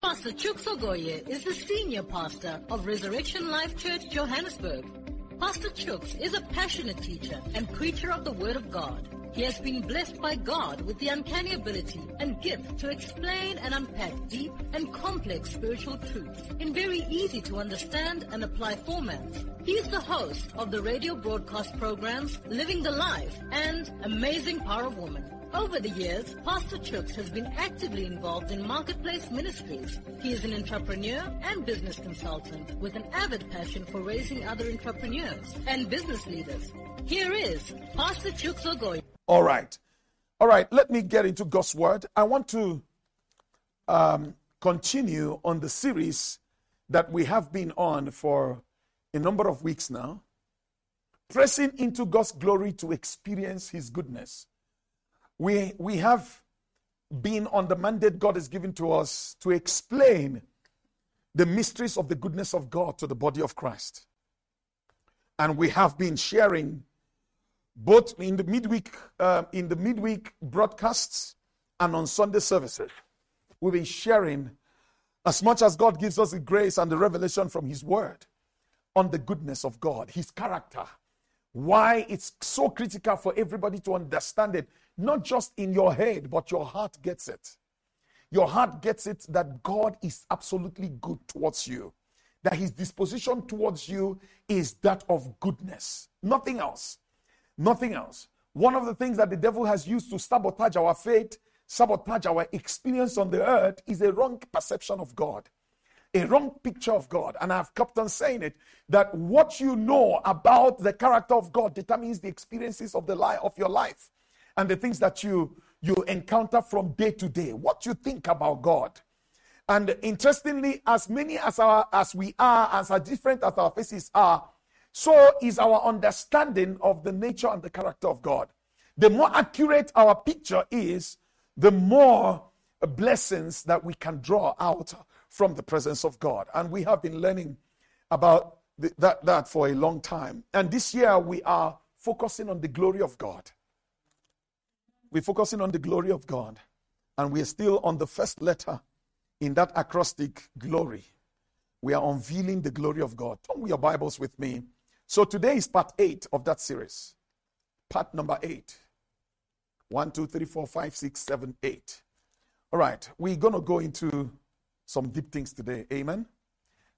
Pastor Chuks is the senior pastor of Resurrection Life Church Johannesburg. Pastor Chuks is a passionate teacher and preacher of the Word of God. He has been blessed by God with the uncanny ability and gift to explain and unpack deep and complex spiritual truths in very easy to understand and apply formats. He is the host of the radio broadcast programs Living the Life and Amazing Power of Woman. Over the years, Pastor Chuks has been actively involved in marketplace ministries. He is an entrepreneur and business consultant with an avid passion for raising other entrepreneurs and business leaders. Here is Pastor Chuks Ogoye. All right. Let me get into God's Word. I want to continue on the series that we have been on for a number of weeks now, pressing into God's glory to experience His goodness. We have been on the mandate God has given to us to explain the mysteries of the goodness of God to the body of Christ. And we have been sharing both in the midweek broadcasts and on Sunday services. We've been sharing as much as God gives us the grace and the revelation from His Word on the goodness of God, His character, why it's so critical for everybody to understand it. Not just in your head, but your heart gets it. Your heart gets it that God is absolutely good towards you. That His disposition towards you is that of goodness. Nothing else. Nothing else. One of the things that the devil has used to sabotage our faith, sabotage our experience on the earth, is a wrong perception of God. A wrong picture of God. And I've kept on saying it, that what you know about the character of God determines the experiences of the life of your life. And the things that you encounter from day to day, what you think about God. And interestingly, as many as we are, as different as our faces are, so is our understanding of the nature and the character of God. The more accurate our picture is, the more blessings that we can draw out from the presence of God. And we have been learning about that for a long time. And this year we are focusing on the glory of God. We're focusing on the glory of God, and we're still on the first letter in that acrostic, glory. We are unveiling the glory of God. Turn your Bibles with me. So today is part 8 of that series. Part number 8. 1, 2, 3, 4, 5, 6, 7, 8. All right, we're going to go into some deep things today. Amen?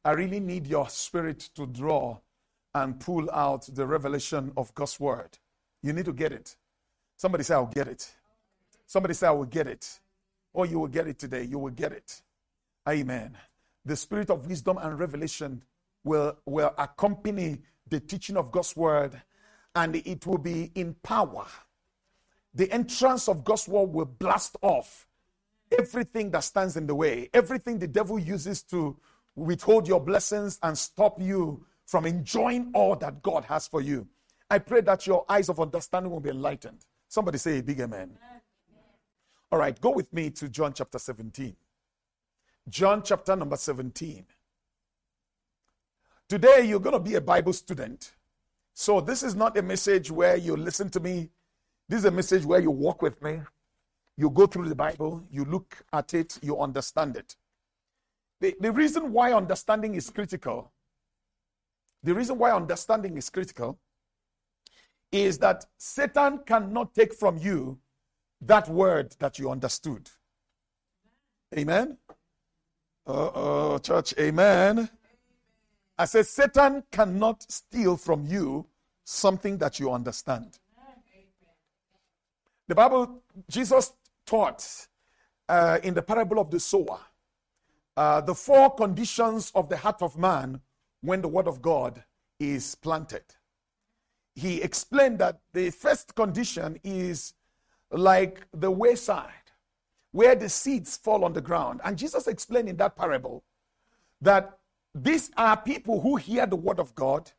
I really need your spirit to draw and pull out the revelation of God's Word. You need to get it. Somebody say, I'll get it. Somebody say, I will get it. Oh, you will get it today. You will get it. Amen. The spirit of wisdom and revelation will accompany the teaching of God's Word, and it will be in power. The entrance of God's Word will blast off everything that stands in the way, everything the devil uses to withhold your blessings and stop you from enjoying all that God has for you. I pray that your eyes of understanding will be enlightened. Somebody say a big amen. All right, go with me to John chapter 17. John chapter number 17. Today, you're going to be a Bible student. So this is not a message where you listen to me. This is a message where you walk with me. You go through the Bible. You look at it. You understand it. The reason why understanding is critical, is that Satan cannot take from you that word that you understood. Amen? Uh-oh, church, amen. I said Satan cannot steal from you something that you understand. The Bible, Jesus taught in the parable of the sower, the four conditions of the heart of man when the word of God is planted. He explained that the first condition is like the wayside, where the seeds fall on the ground. And Jesus explained in that parable that these are people who hear the word of God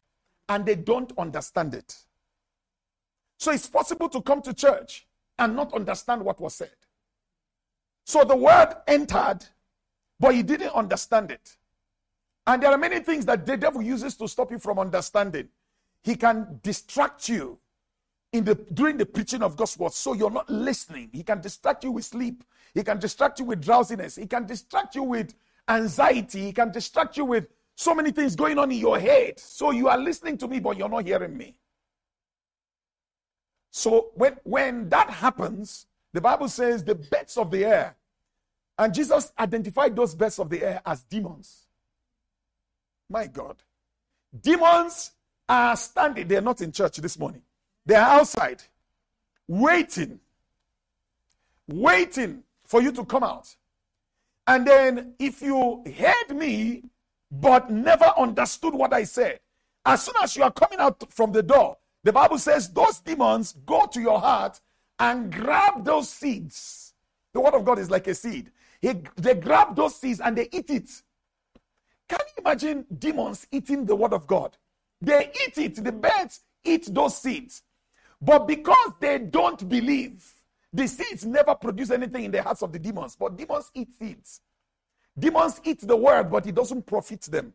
and they don't understand it. So it's possible to come to church and not understand what was said. So the word entered, but you didn't understand it. And there are many things that the devil uses to stop you from understanding. He can distract you during the preaching of God's word, so you're not listening. He can distract you with sleep. He can distract you with drowsiness. He can distract you with anxiety can distract you with so many things going on in your head. So you are listening to me, but you're not hearing me. So when that happens, the Bible says the birds of the air, and Jesus identified those birds of the air as demons. My God. Demons are standing. They're not in church this morning. They're outside, waiting for you to come out. And then if you heard me, but never understood what I said, as soon as you are coming out from the door, the Bible says those demons go to your heart and grab those seeds. The word of God is like a seed. They grab those seeds and they eat it. Can you imagine demons eating the word of God? They eat it. The birds eat those seeds. But because they don't believe, the seeds never produce anything in the hearts of the demons. But demons eat seeds. Demons eat the word, but it doesn't profit them.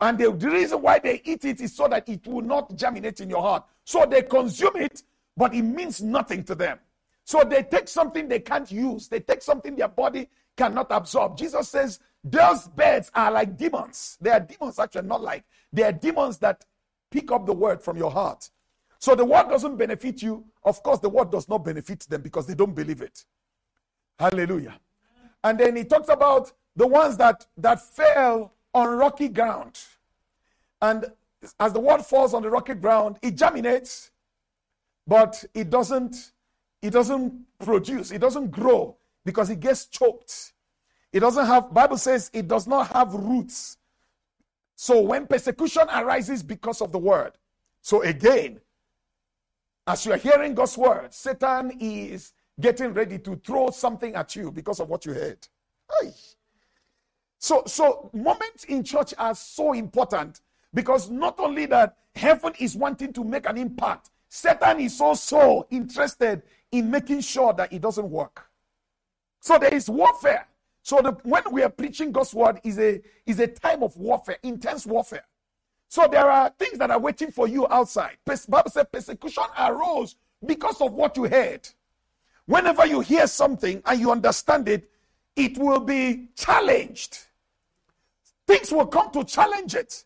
And the reason why they eat it is so that it will not germinate in your heart. So they consume it, but it means nothing to them. So they take something they can't use. They take something their body cannot absorb. Jesus says, those birds are like demons. They are demons, actually, not like. They are demons that pick up the word from your heart. So the word doesn't benefit you. Of course, the word does not benefit them because they don't believe it. Hallelujah. And then he talks about the ones that fell on rocky ground. And as the word falls on the rocky ground, it germinates, but it doesn't produce, it doesn't grow because it gets choked. It doesn't have, Bible says it does not have roots. So when persecution arises because of the word, so again, as you are hearing God's word, Satan is getting ready to throw something at you because of what you heard. Hey. So moments in church are so important because not only that heaven is wanting to make an impact, Satan is also interested in making sure that it doesn't work. So there is warfare. So when we are preaching God's word is a time of warfare, intense warfare. So there are things that are waiting for you outside. Bible says persecution arose because of what you heard. Whenever you hear something and you understand it, it will be challenged. Things will come to challenge it.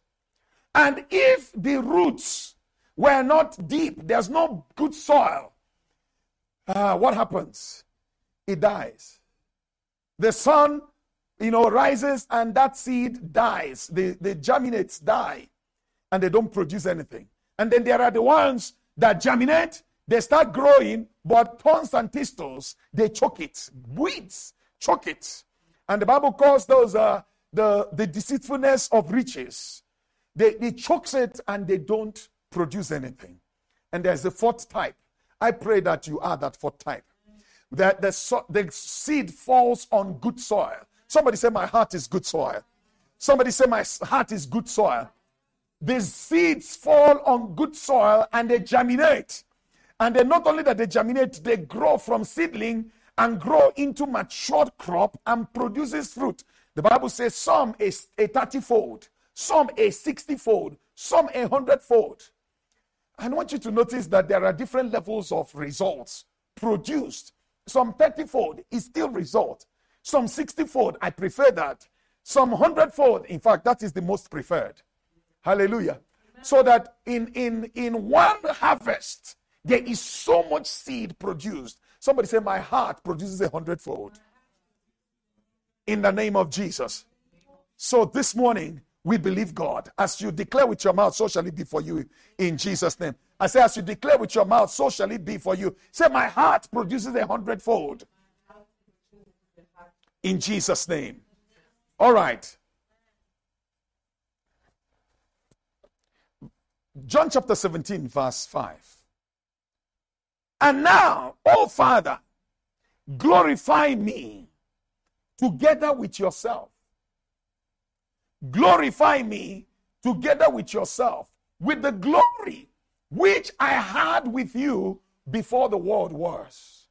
And if the roots were not deep, there's no good soil, what happens? It dies. The sun, rises and that seed dies. The germinates die and they don't produce anything. And then there are the ones that germinate, they start growing, but thorns and thistles, they choke it. Weeds choke it. And the Bible calls those the deceitfulness of riches. They chokes it and they don't produce anything. And there's the fourth type. I pray that you are that fourth type. That the seed falls on good soil. Somebody say, my heart is good soil. Somebody say, my heart is good soil. The seeds fall on good soil and they germinate. And then not only that they germinate, they grow from seedling and grow into matured crop and produces fruit. The Bible says some is a 30-fold, some a 60-fold, some a 100-fold. I want you to notice that there are different levels of results produced. Some 30-fold is still result. Some 60-fold, I prefer that. Some 100-fold, in fact, that is the most preferred. Hallelujah. Amen. So that in one harvest, there is so much seed produced. Somebody say, my heart produces 100-fold. In the name of Jesus. So this morning, we believe God. As you declare with your mouth, so shall it be for you in Jesus' name. I say, as you declare with your mouth, so shall it be for you. Say, my heart produces 100-fold. In Jesus' name. All right. John chapter 17, verse 5. And now, O Father, glorify me together with yourself. Glorify me together with yourself, with the glory which I had with you before the world was.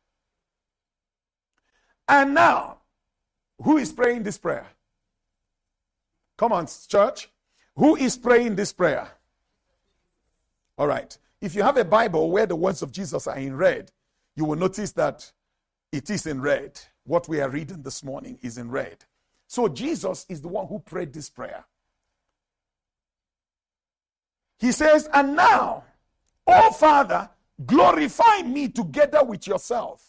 And now, who is praying this prayer? Come on, church. Who is praying this prayer? All right. If you have a Bible where the words of Jesus are in red, you will notice that it is in red. What we are reading this morning is in red. So Jesus is the one who prayed this prayer. He says, and now, O Father, glorify me together with yourself,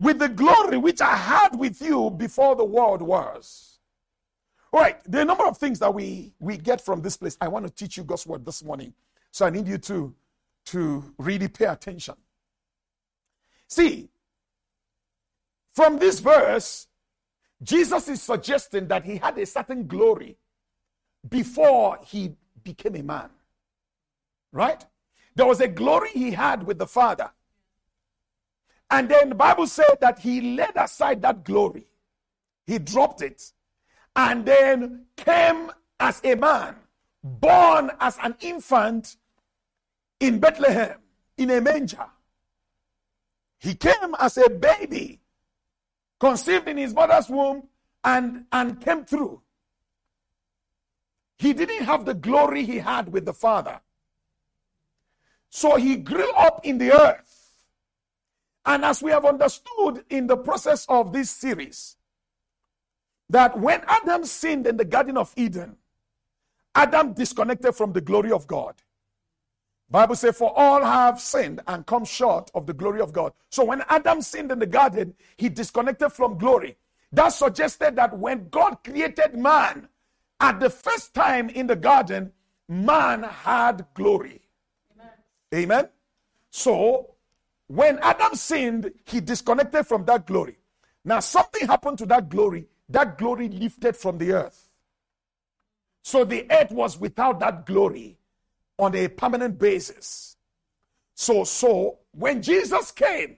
with the glory which I had with you before the world was. All right, there are a number of things that we get from this place. I want to teach you God's word this morning, so I need you to really pay attention. See, from this verse, Jesus is suggesting that he had a certain glory before he became a man, right? There was a glory he had with the Father. And then the Bible said that he laid aside that glory. He dropped it. And then came as a man, born as an infant in Bethlehem, in a manger. He came as a baby, conceived in his mother's womb, and came through. He didn't have the glory he had with the Father. So he grew up in the earth. And as we have understood in the process of this series, that when Adam sinned in the Garden of Eden, Adam disconnected from the glory of God. Bible says, for all have sinned and come short of the glory of God. So when Adam sinned in the garden, he disconnected from glory. That suggested that when God created man, at the first time in the garden, man had glory. Amen. Amen? So when Adam sinned, he disconnected from that glory. Now something happened to that glory. That glory lifted from the earth. So the earth was without that glory on a permanent basis. So when Jesus came,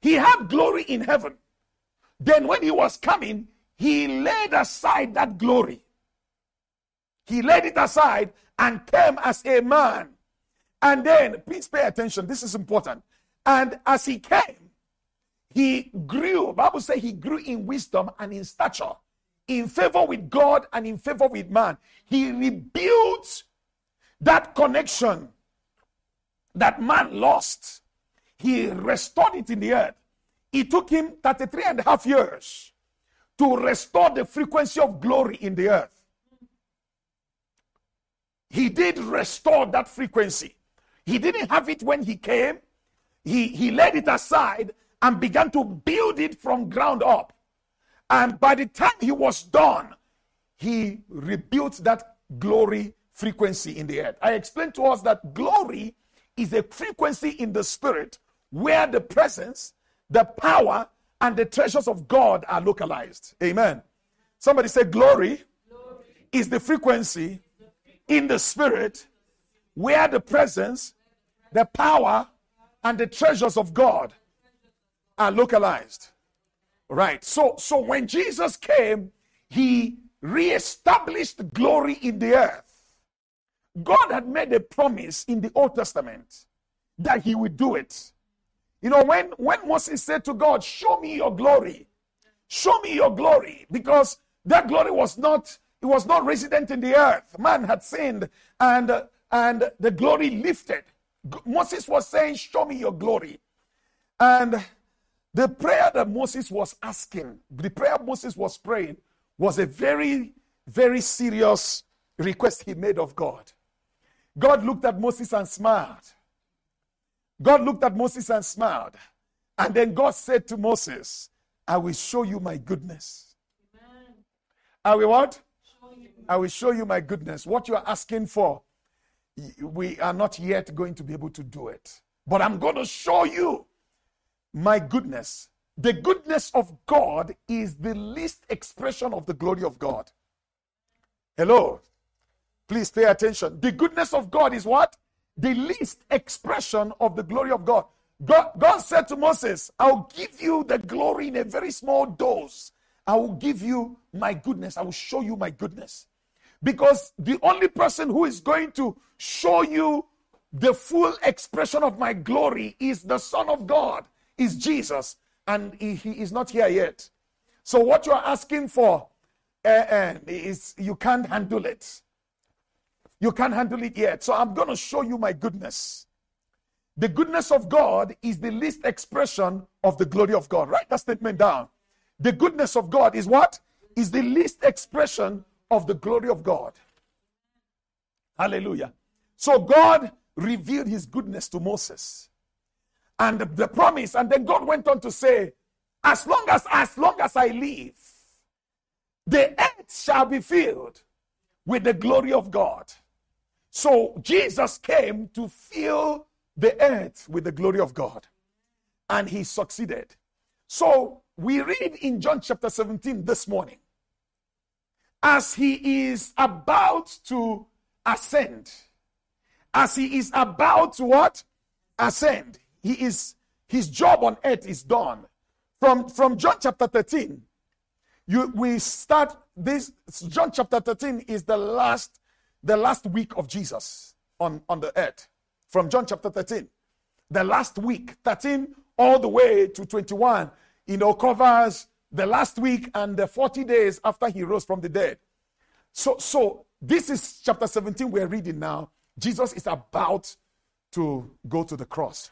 he had glory in heaven. Then when he was coming, he laid aside that glory. He laid it aside and came as a man. And then, please pay attention, this is important. And as he came, he grew. Bible says he grew in wisdom and in stature, in favor with God and in favor with man. He rebuilt that connection that man lost. He restored it in the earth. It took him 33 and a half years to restore the frequency of glory in the earth. He did restore that frequency. He didn't have it when he came. He laid it aside and began to build it from ground up. And by the time he was done, he rebuilt that glory frequency in the earth. I explained to us that glory is a frequency in the spirit where the presence, the power, and the treasures of God are localized. Amen. Somebody say glory is the frequency in the spirit where the presence, the power, and the treasures of God are localized. Right. So when Jesus came, he reestablished glory in the earth. God had made a promise in the Old Testament that he would do it. You know, when Moses said to God, show me your glory, because that glory was not resident in the earth. Man had sinned and the glory lifted. Moses was saying, show me your glory. And the prayer that Moses was asking, the prayer Moses was praying, was a very, very serious request he made of God. God looked at Moses and smiled. And then God said to Moses, I will show you my goodness. Amen. I will what? I will show you my goodness. What you are asking for, we are not yet going to be able to do it. But I'm going to show you my goodness. The goodness of God is the least expression of the glory of God. Hello. Please pay attention. The goodness of God is what? The least expression of the glory of God. God said to Moses, I'll give you the glory in a very small dose. I will give you my goodness. I will show you my goodness. Because the only person who is going to show you the full expression of my glory is the Son of God, is Jesus. And he is not here yet. So what you are asking for is you can't handle it. You can't handle it yet. So I'm going to show you my goodness. The goodness of God is the least expression of the glory of God. Write that statement down. The goodness of God is what? is the least expression of the glory of God. Hallelujah. So God revealed his goodness to Moses and the promise. And then God went on to say, as long as I live, the earth shall be filled with the glory of God. So Jesus came to fill the earth with the glory of God. And he succeeded. So we read in John chapter 17 this morning, as he is about to ascend, his job on earth is done. From John chapter 13, we start this. John chapter 13 is the last week of Jesus on the earth. From John chapter 13, the last week, 13 all the way to 21, covers the last week and the 40 days after he rose from the dead. So this is chapter 17 we're reading now. Jesus is about to go to the cross.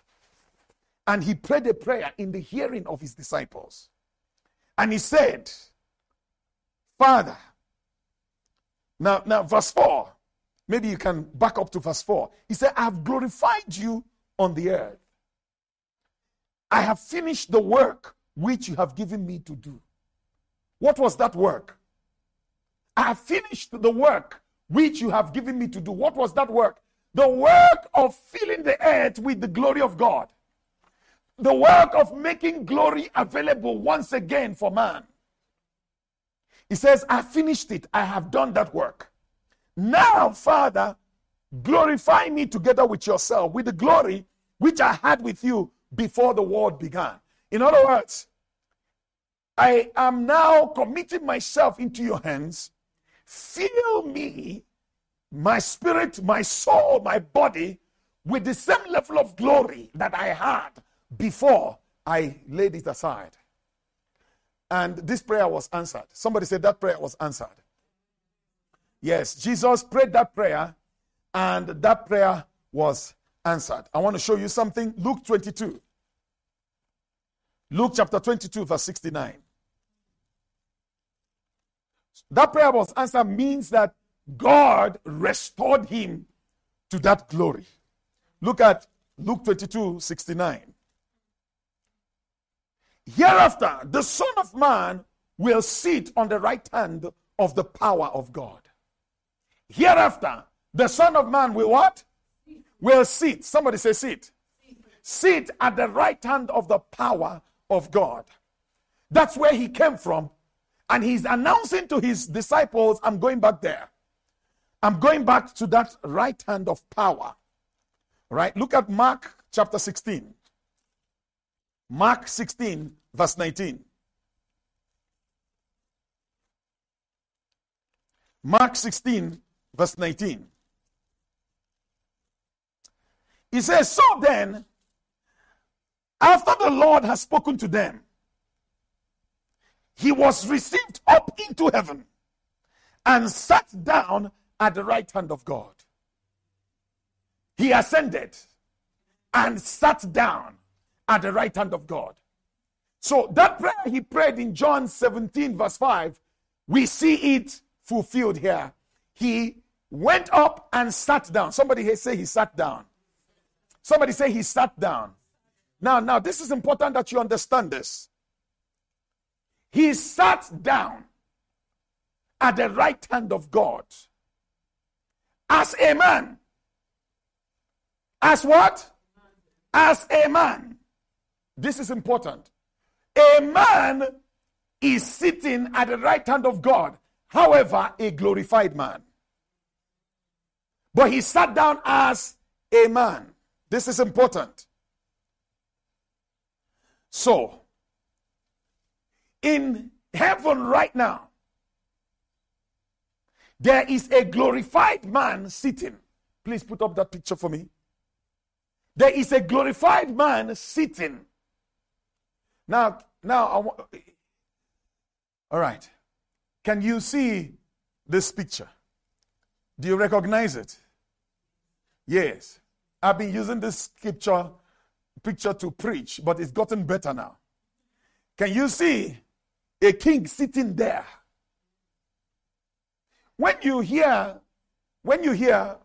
And he prayed a prayer in the hearing of his disciples. And he said, Father, now verse 4, maybe you can back up to verse 4. He said, I have glorified you on the earth. I have finished the work which you have given me to do. What was that work? I have finished the work which you have given me to do. What was that work? The work of filling the earth with the glory of God. The work of making glory available once again for man. He says, I finished it. I have done that work. Now, Father, glorify me together with yourself, with the glory which I had with you before the world began. In other words, I am now committing myself into your hands. Fill me, my spirit, my soul, my body, with the same level of glory that I had before I laid it aside. And this prayer was answered. Somebody said that prayer was answered. Yes, Jesus prayed that prayer, and that prayer was answered. I want to show you something. Luke 22. Luke chapter 22, verse 69. That prayer was answered means that God restored him to that glory. Look at Luke 22, 69. Hereafter, the Son of Man will sit on the right hand of the power of God. Hereafter, the Son of Man will what? Will sit. Somebody say sit. Sit at the right hand of the power of God. That's where he came from. And he's announcing to his disciples, I'm going back there. I'm going back to that right hand of power. Right? Look at Mark chapter 16. Mark 16, verse 19. Mark 16, verse 19. He says, so then, after the Lord has spoken to them, he was received up into heaven and sat down at the right hand of God. He ascended and sat down at the right hand of God. So that prayer he prayed in John 17 verse 5, we see it fulfilled here. He went up and sat down. Somebody say he sat down. Somebody say he sat down. Now, this is important that you understand this. He sat down at the right hand of God as a man. As what? As a man. This is important. A man is sitting at the right hand of God. However, a glorified man. But he sat down as a man. This is important. So, in heaven right now, there is a glorified man sitting. Please put up that picture for me. There is a glorified man sitting. Now, all right. Can you see this picture? Do you recognize it? Yes. I've been using this picture to preach, but it's gotten better now. Can you see a king sitting there When you hear,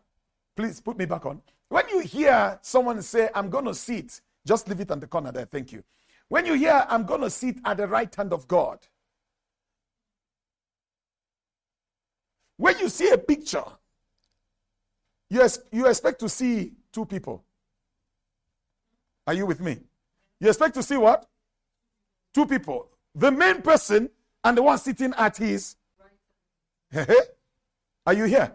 please put me back on. When you hear someone say, I'm going to sit, just leave it on the corner there, thank you. When you hear, I'm going to sit at the right hand of God. When you see a picture, you expect to see two people. Are you with me? You expect to see what? Two people. The main person and the one sitting at his. Are you here?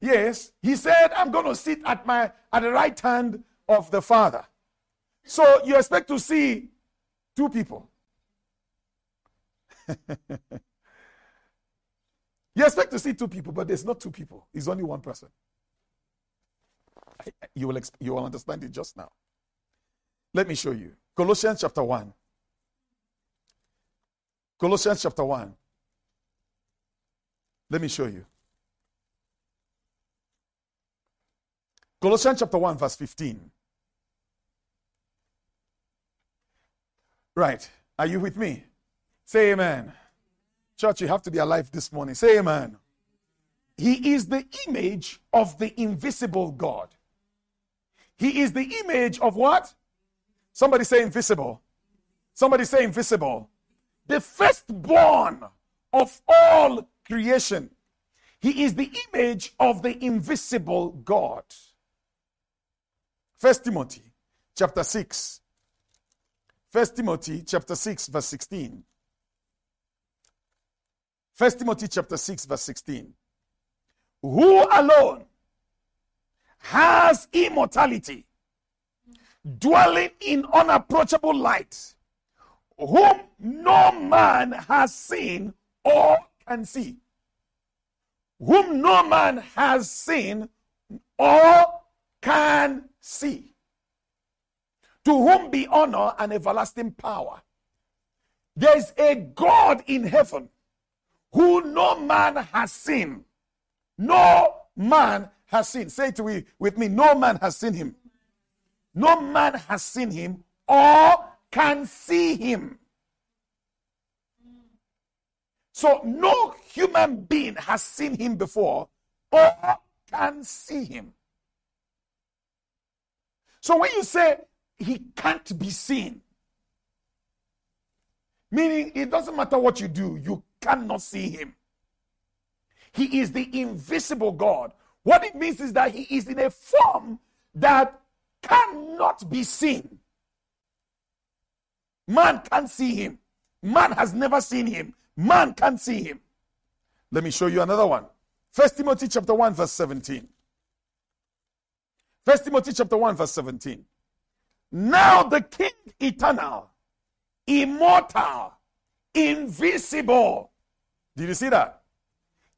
Yes. He said, I'm going to sit at the right hand of the Father. So you expect to see two people. You expect to see two people, but there's not two people. It's only one person. You will understand it just now. Let me show you. Colossians chapter 1. Colossians chapter 1. Let me show you. Colossians chapter 1 verse 15. Right. Are you with me? Say amen. Church, you have to be alive this morning. Say amen. He is the image of the invisible God. He is the image of what? Somebody say invisible. Somebody say invisible. The firstborn of all creation. He is the image of the invisible God. First Timothy chapter 6. First Timothy chapter 6 verse 16. First Timothy chapter 6 verse 16. Who alone has immortality, dwelling in unapproachable light, whom no man has seen or can see. Whom no man has seen or can see. To whom be honor and everlasting power. There is a God in heaven who no man has seen. No man has seen. Say it with me. No man has seen him. No man has seen him or can see him. So no human being has seen him before or can see him. So when you say he can't be seen, meaning it doesn't matter what you do, you cannot see him. He is the invisible God. What it means is that he is in a form that cannot be seen. Man can't see him. Man has never seen him. Man can't see him. Let me show you another one. First Timothy chapter 1 verse 17. First Timothy chapter 1 verse 17. Now the King eternal, immortal, invisible. Did you see that?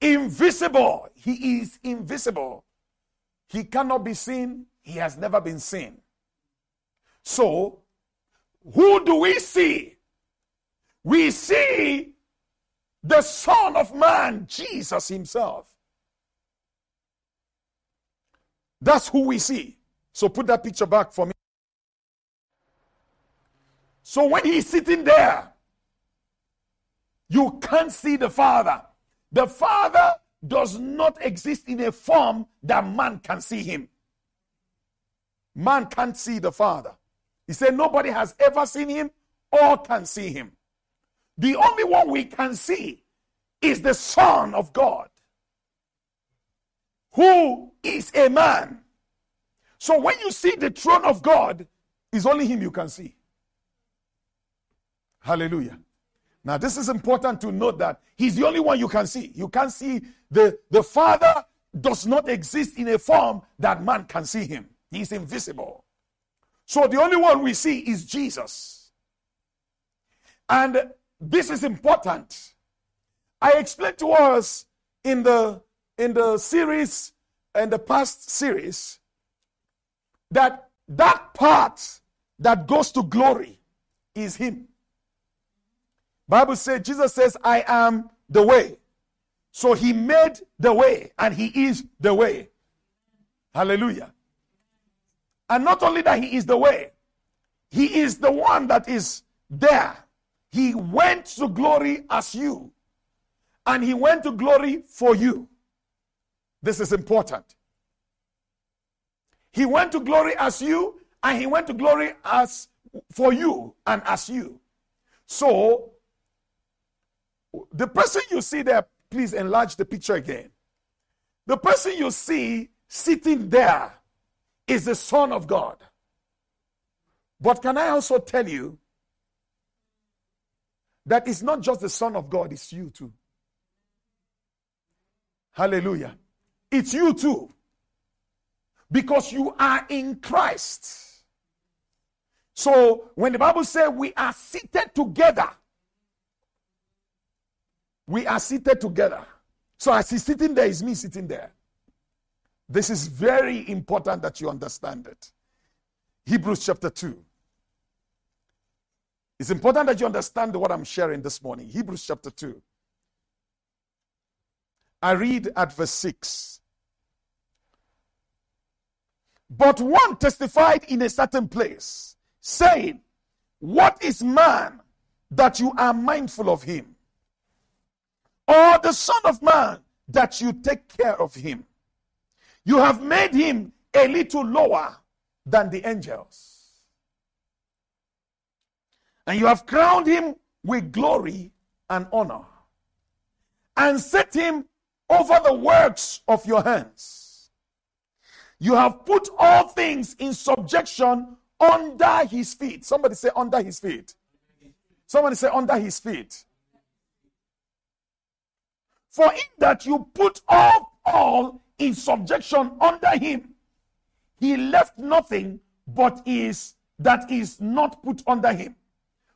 Invisible. He is invisible. He cannot be seen. He has never been seen. So, who do we see? We see the Son of Man, Jesus himself. That's who we see. So put that picture back for me. So when he's sitting there, you can't see the Father. The Father does not exist in a form that man can see him. Man can't see the Father. He said nobody has ever seen him or can see him. The only one we can see is the Son of God, who is a man. So when you see the throne of God, it's only him you can see. Hallelujah. Now this is important to note that he's the only one you can see. You can't see the Father does not exist in a form that man can see him. He's invisible. So the only one we see is Jesus. And this is important. I explained to us in the series, in the past series, that part that goes to glory is him. Bible says, Jesus says, I am the way. So he made the way and he is the way. Hallelujah. And not only that he is the way, he is the one that is there. He went to glory as you. and he went to glory for you. This is important. He went to glory as you, and he went to glory as for you and as you. So, the person you see there, please enlarge the picture again. The person you see sitting there is the Son of God. But can I also tell you that it's not just the Son of God, it's you too. Hallelujah. It's you too. Because you are in Christ. So when the Bible says we are seated together, we are seated together. So as he's sitting there, is me sitting there. This is very important that you understand it. Hebrews chapter 2. It's important that you understand what I'm sharing this morning. Hebrews chapter 2. I read at verse 6. But one testified in a certain place, saying, what is man that you are mindful of him? Or the Son of Man that you take care of him? You have made him a little lower than the angels. And you have crowned him with glory and honor, and set him over the works of your hands. You have put all things in subjection under his feet. Somebody say under his feet. Somebody say under his feet. For in that you put all in subjection under him, he left nothing but is that is not put under him.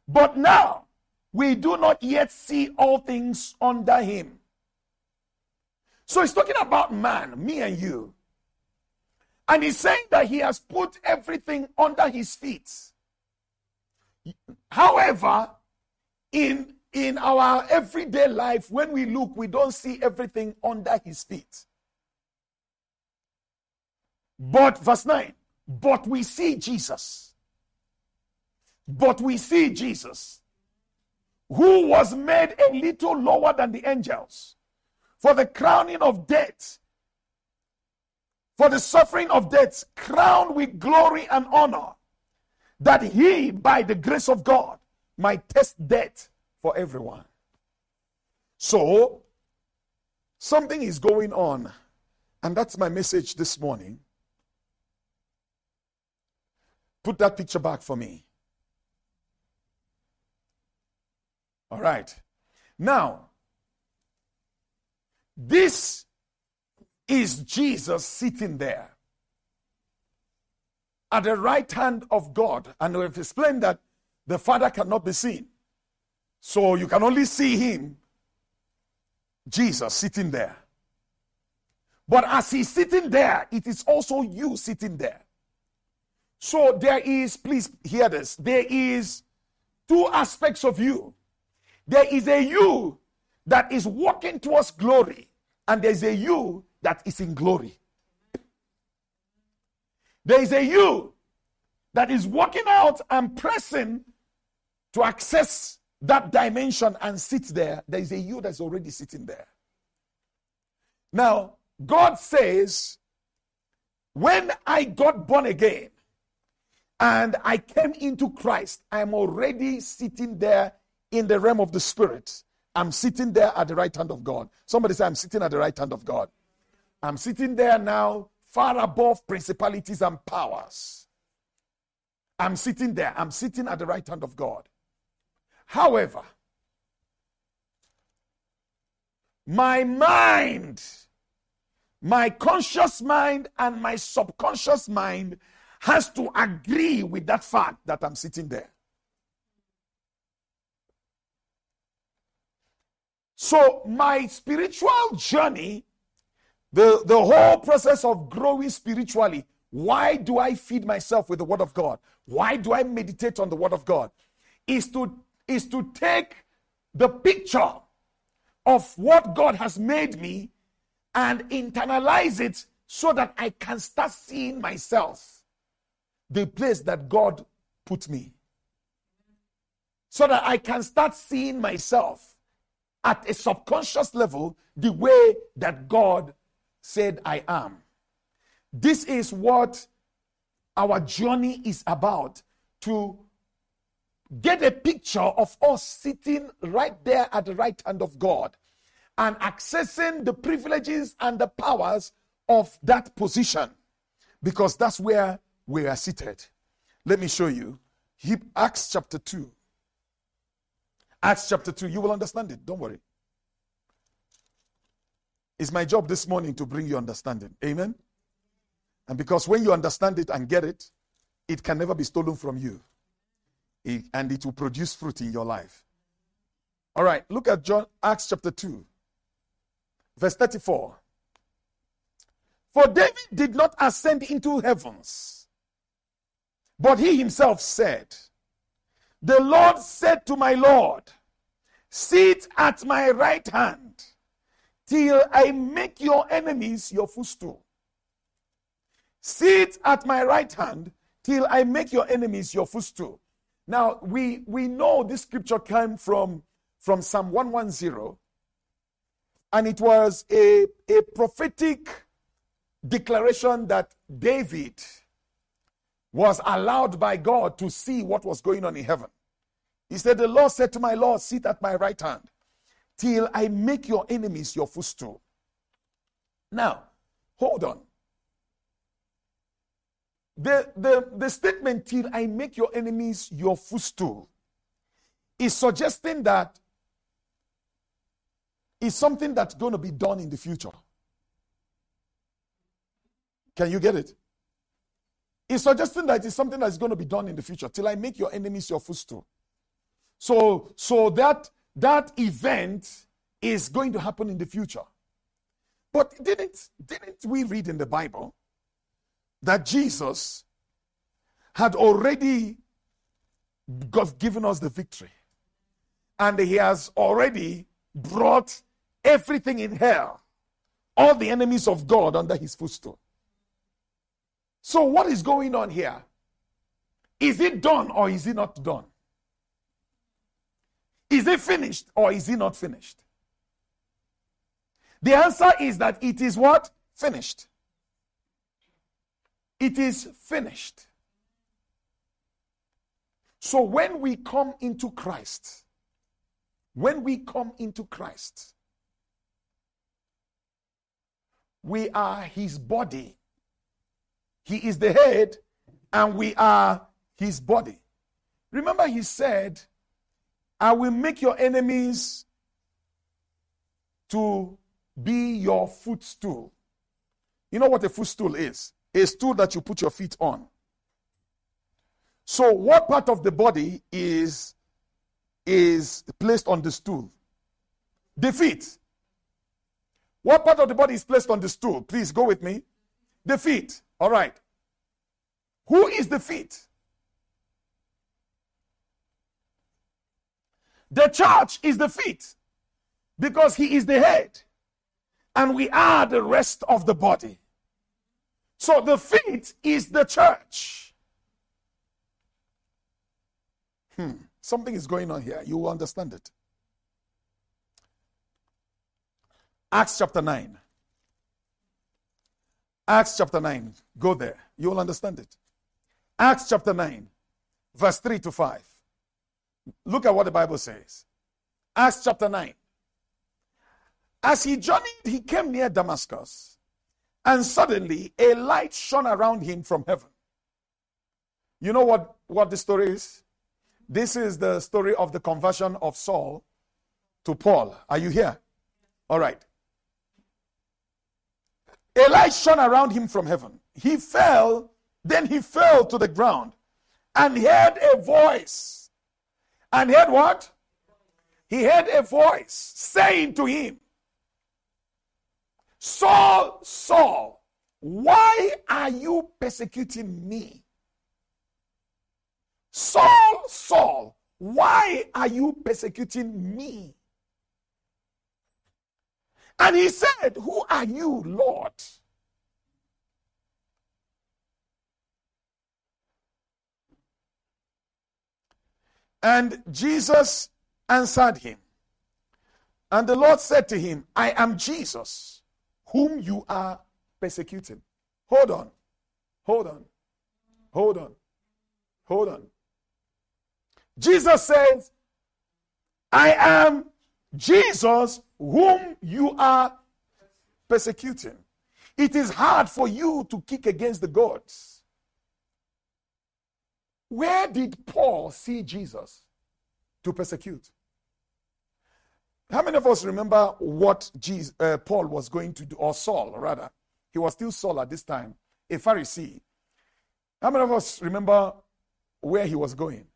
But now we do not yet see all things under him. So he's talking about man, me and you. And he's saying that he has put everything under his feet. However, in our everyday life, when we look, we don't see everything under his feet. But, verse 9, but we see Jesus. But we see Jesus, who was made a little lower than the angels, for the crowning of death, for the suffering of death, crowned with glory and honor, that he, by the grace of God, might taste death for everyone. So, something is going on, and that's my message this morning. Put that picture back for me. All right. Now, this is Jesus sitting there at the right hand of God. And we've explained that the Father cannot be seen. So you can only see him, Jesus, sitting there. But as he's sitting there, it is also you sitting there. So there is, please hear this, there is two aspects of you. There is a you that is walking towards glory, and there is a you that is in glory. There is a you that is walking out and pressing to access that dimension and sit there. There is a you that's already sitting there. Now, God says, when I got born again and I came into Christ, I'm already sitting there in the realm of the Spirit. I'm sitting there at the right hand of God. Somebody say, I'm sitting at the right hand of God. I'm sitting there now, far above principalities and powers. I'm sitting there. I'm sitting at the right hand of God. However, my mind, my conscious mind and my subconscious mind has to agree with that fact that I'm sitting there. So my spiritual journey, the whole process of growing spiritually, why do I feed myself with the Word of God? Why do I meditate on the Word of God? Is to take the picture of what God has made me and internalize it so that I can start seeing myself, the place that God put me. So that I can start seeing myself at a subconscious level the way that God said I am. This is what our journey is about, to get a picture of us sitting right there at the right hand of God and accessing the privileges and the powers of that position, because that's where we are seated. Let me show you. Acts chapter 2. Acts chapter 2. You will understand it. Don't worry. It's my job this morning to bring you understanding. Amen? And because when you understand it and get it, it can never be stolen from you. And it will produce fruit in your life. All right. Look at Acts chapter 2. Verse 34. For David did not ascend into heavens, but he himself said, the Lord said to my Lord, sit at my right hand till I make your enemies your footstool. Sit at my right hand till I make your enemies your footstool. Now, we know this scripture came from Psalm 110, and it was a prophetic declaration that David was allowed by God to see what was going on in heaven. He said, the Lord said to my Lord, sit at my right hand till I make your enemies your footstool. Now, hold on. The statement, till I make your enemies your footstool, is suggesting that it's something that's going to be done in the future. Can you get it? It's suggesting that it's something that's going to be done in the future. Till I make your enemies your footstool. So that event is going to happen in the future. But didn't we read in the Bible that Jesus had already given us the victory? And he has already brought everything in hell, all the enemies of God, under his footstool. So what is going on here? Is it done or is it not done? Is it finished or is it not finished? The answer is that it is what? Finished. It is finished. So when we come into Christ, we are his body. He is the head, and we are his body. Remember, he said, I will make your enemies to be your footstool. You know what a footstool is? A stool that you put your feet on. So what part of the body is placed on the stool? The feet. What part of the body is placed on the stool? Please go with me. The feet. All right. Who is the feet? The church is the feet, because he is the head, and we are the rest of the body. So the feet is the church. Something is going on here. You will understand it. Acts chapter 9. Acts chapter 9. Go there. You will understand it. Acts chapter 9, verse 3 to 5. Look at what the Bible says. Acts chapter 9. As he journeyed, he came near Damascus, and suddenly a light shone around him from heaven. You know what the story is? This is the story of the conversion of Saul to Paul. Are you here? All right. A light shone around him from heaven. He fell, then he fell to the ground and heard a voice. And heard what? He heard a voice saying to him, Saul, Saul, why are you persecuting me? Saul, Saul, why are you persecuting me? And he said, who are you, Lord? And Jesus answered him And the Lord said to him, I am Jesus, whom you are persecuting. Hold on. Jesus says, I am Jesus, whom you are persecuting. It is hard for you to kick against the gods. Where did Paul see Jesus to persecute? How many of us remember what Paul was going to do, or Saul rather? He was still Saul at this time, a Pharisee. How many of us remember where he was going?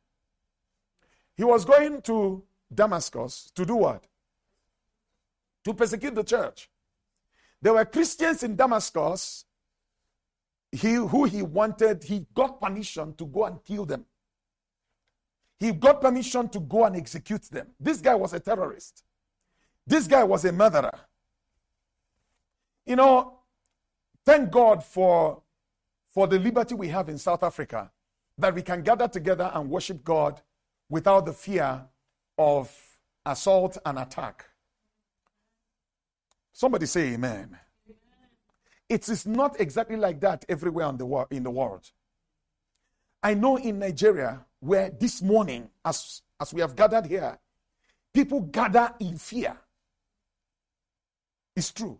He was going to Damascus to do what? To persecute the church. There were Christians in Damascus who he wanted, he got permission to go and kill them. He got permission to go and execute them. This guy was a terrorist. This guy was a murderer. You know, thank God for the liberty we have in South Africa, that we can gather together and worship God without the fear of assault and attack. Somebody say amen. It is not exactly like that everywhere in the world. I know in Nigeria, where this morning, as we have gathered here, people gather in fear. It's true.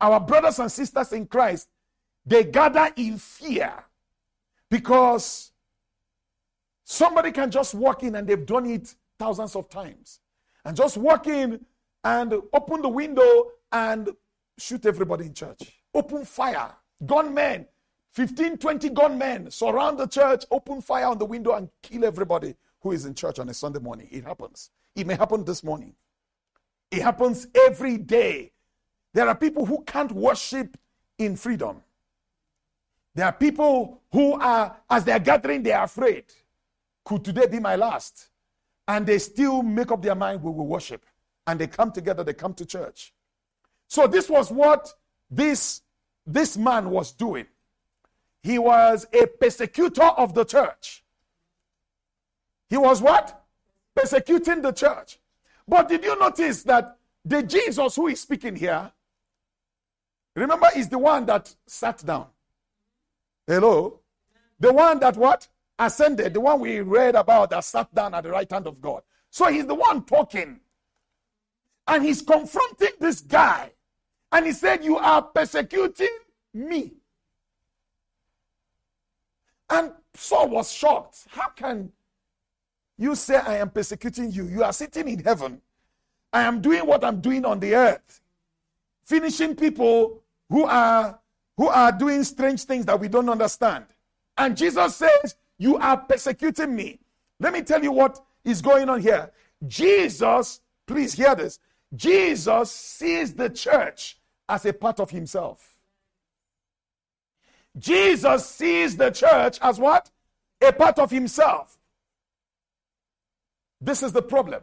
Our brothers and sisters in Christ, they gather in fear because somebody can just walk in, and they've done it thousands of times, and just walk in and open the window and shoot everybody in church. Open fire. Gunmen, 15, 20 gunmen surround the church, open fire on the window and kill everybody who is in church on a Sunday morning. It happens. It may happen this morning. It happens every day. There are people who can't worship in freedom. There are people who are, as they are gathering, they are afraid. Could today be my last? And they still make up their mind, we will worship. And they come together, they come to church. So this was what this man was doing. He was a persecutor of the church. He was what? Persecuting the church. But did you notice that the Jesus who is speaking here, remember, is the one that sat down. Hello? The one that what? Ascended, the one we read about that sat down at the right hand of God. So he's the one talking. And he's confronting this guy. And he said, you are persecuting me. And Saul was shocked. How can you say I am persecuting you? You are sitting in heaven. I am doing what I'm doing on the earth. Finishing people who are doing strange things that we don't understand. And Jesus says, you are persecuting me. Let me tell you what is going on here. Jesus, please hear this. Jesus sees the church as a part of himself. Jesus sees the church as what? A part of himself. This is the problem.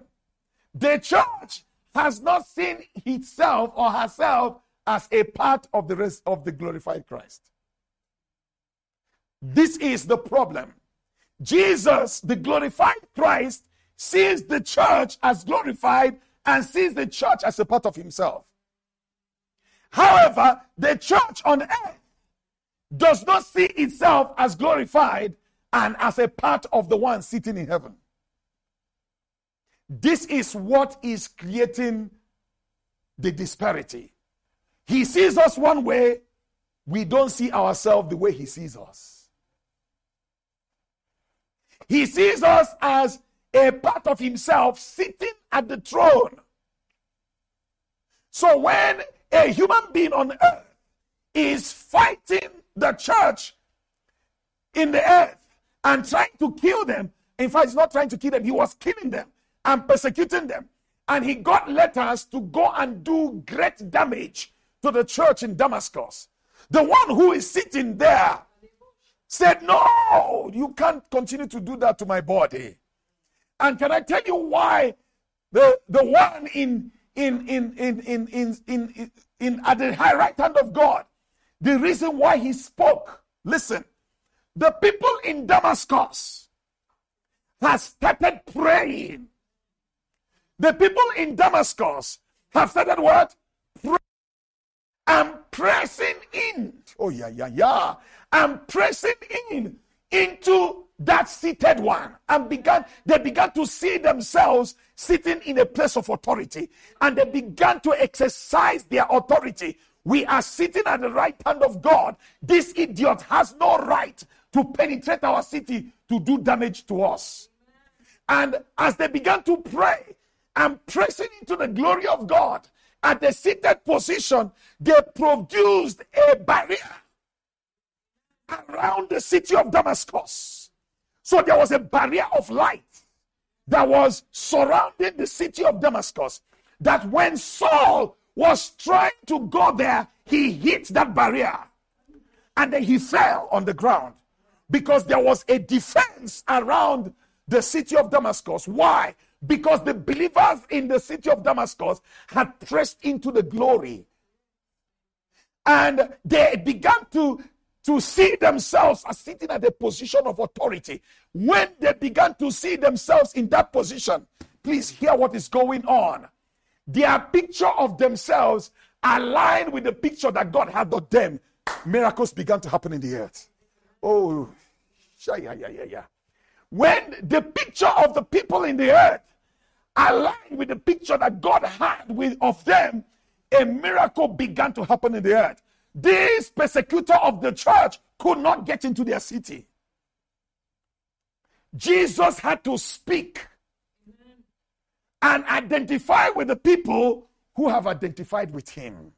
The church has not seen itself or herself as a part of the rest of the glorified Christ. This is the problem. Jesus, the glorified Christ, sees the church as glorified and sees the church as a part of himself. However, the church on earth does not see itself as glorified and as a part of the one sitting in heaven. This is what is creating the disparity. He sees us one way, we don't see ourselves the way he sees us. He sees us as a part of himself sitting at the throne. So when a human being on earth is fighting the church in the earth and trying to kill them, in fact, he's not trying to kill them, he was killing them and persecuting them. And he got letters to go and do great damage to the church in Damascus. The one who is sitting there said, no, you can't continue to do that to my body. And can I tell you why the one in at the high right hand of God, the reason why he spoke, listen, the people in Damascus have started praying. The people in Damascus have started what? Pressing. I'm pressing in. Oh, yeah, yeah, yeah. I'm pressing in into that seated one. And they began to see themselves sitting in a place of authority. And they began to exercise their authority. We are sitting at the right hand of God. This idiot has no right to penetrate our city to do damage to us. And as they began to pray and pressing into the glory of God at the seated position, they produced a barrier around the city of Damascus. So there was a barrier of light that was surrounding the city of Damascus, that when Saul was trying to go there, he hit that barrier and then he fell on the ground, because there was a defense around the city of Damascus. Why? Because the believers in the city of Damascus had pressed into the glory, and they began to see themselves as sitting at a position of authority. When they began to see themselves in that position, please hear what is going on. Their picture of themselves aligned with the picture that God had of them. Miracles began to happen in the earth. Oh, yeah, yeah, yeah, yeah. When the picture of the people in the earth aligned with the picture that God had of them, a miracle began to happen in the earth. This persecutor of the church could not get into their city. Jesus had to speak and identify with the people who have identified with him.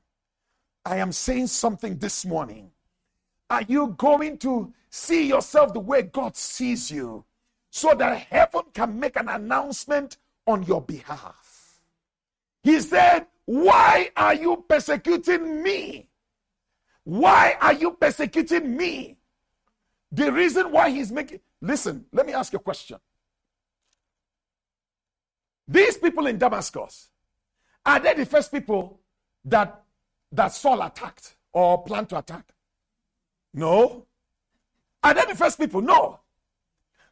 I am saying something this morning. Are you going to see yourself the way God sees you, so that heaven can make an announcement on your behalf? He said, "Why are you persecuting me? Why are you persecuting me?" The reason why he's making... Listen, let me ask you a question. These people in Damascus, are they the first people that Saul attacked or planned to attack? No. Are they the first people? No.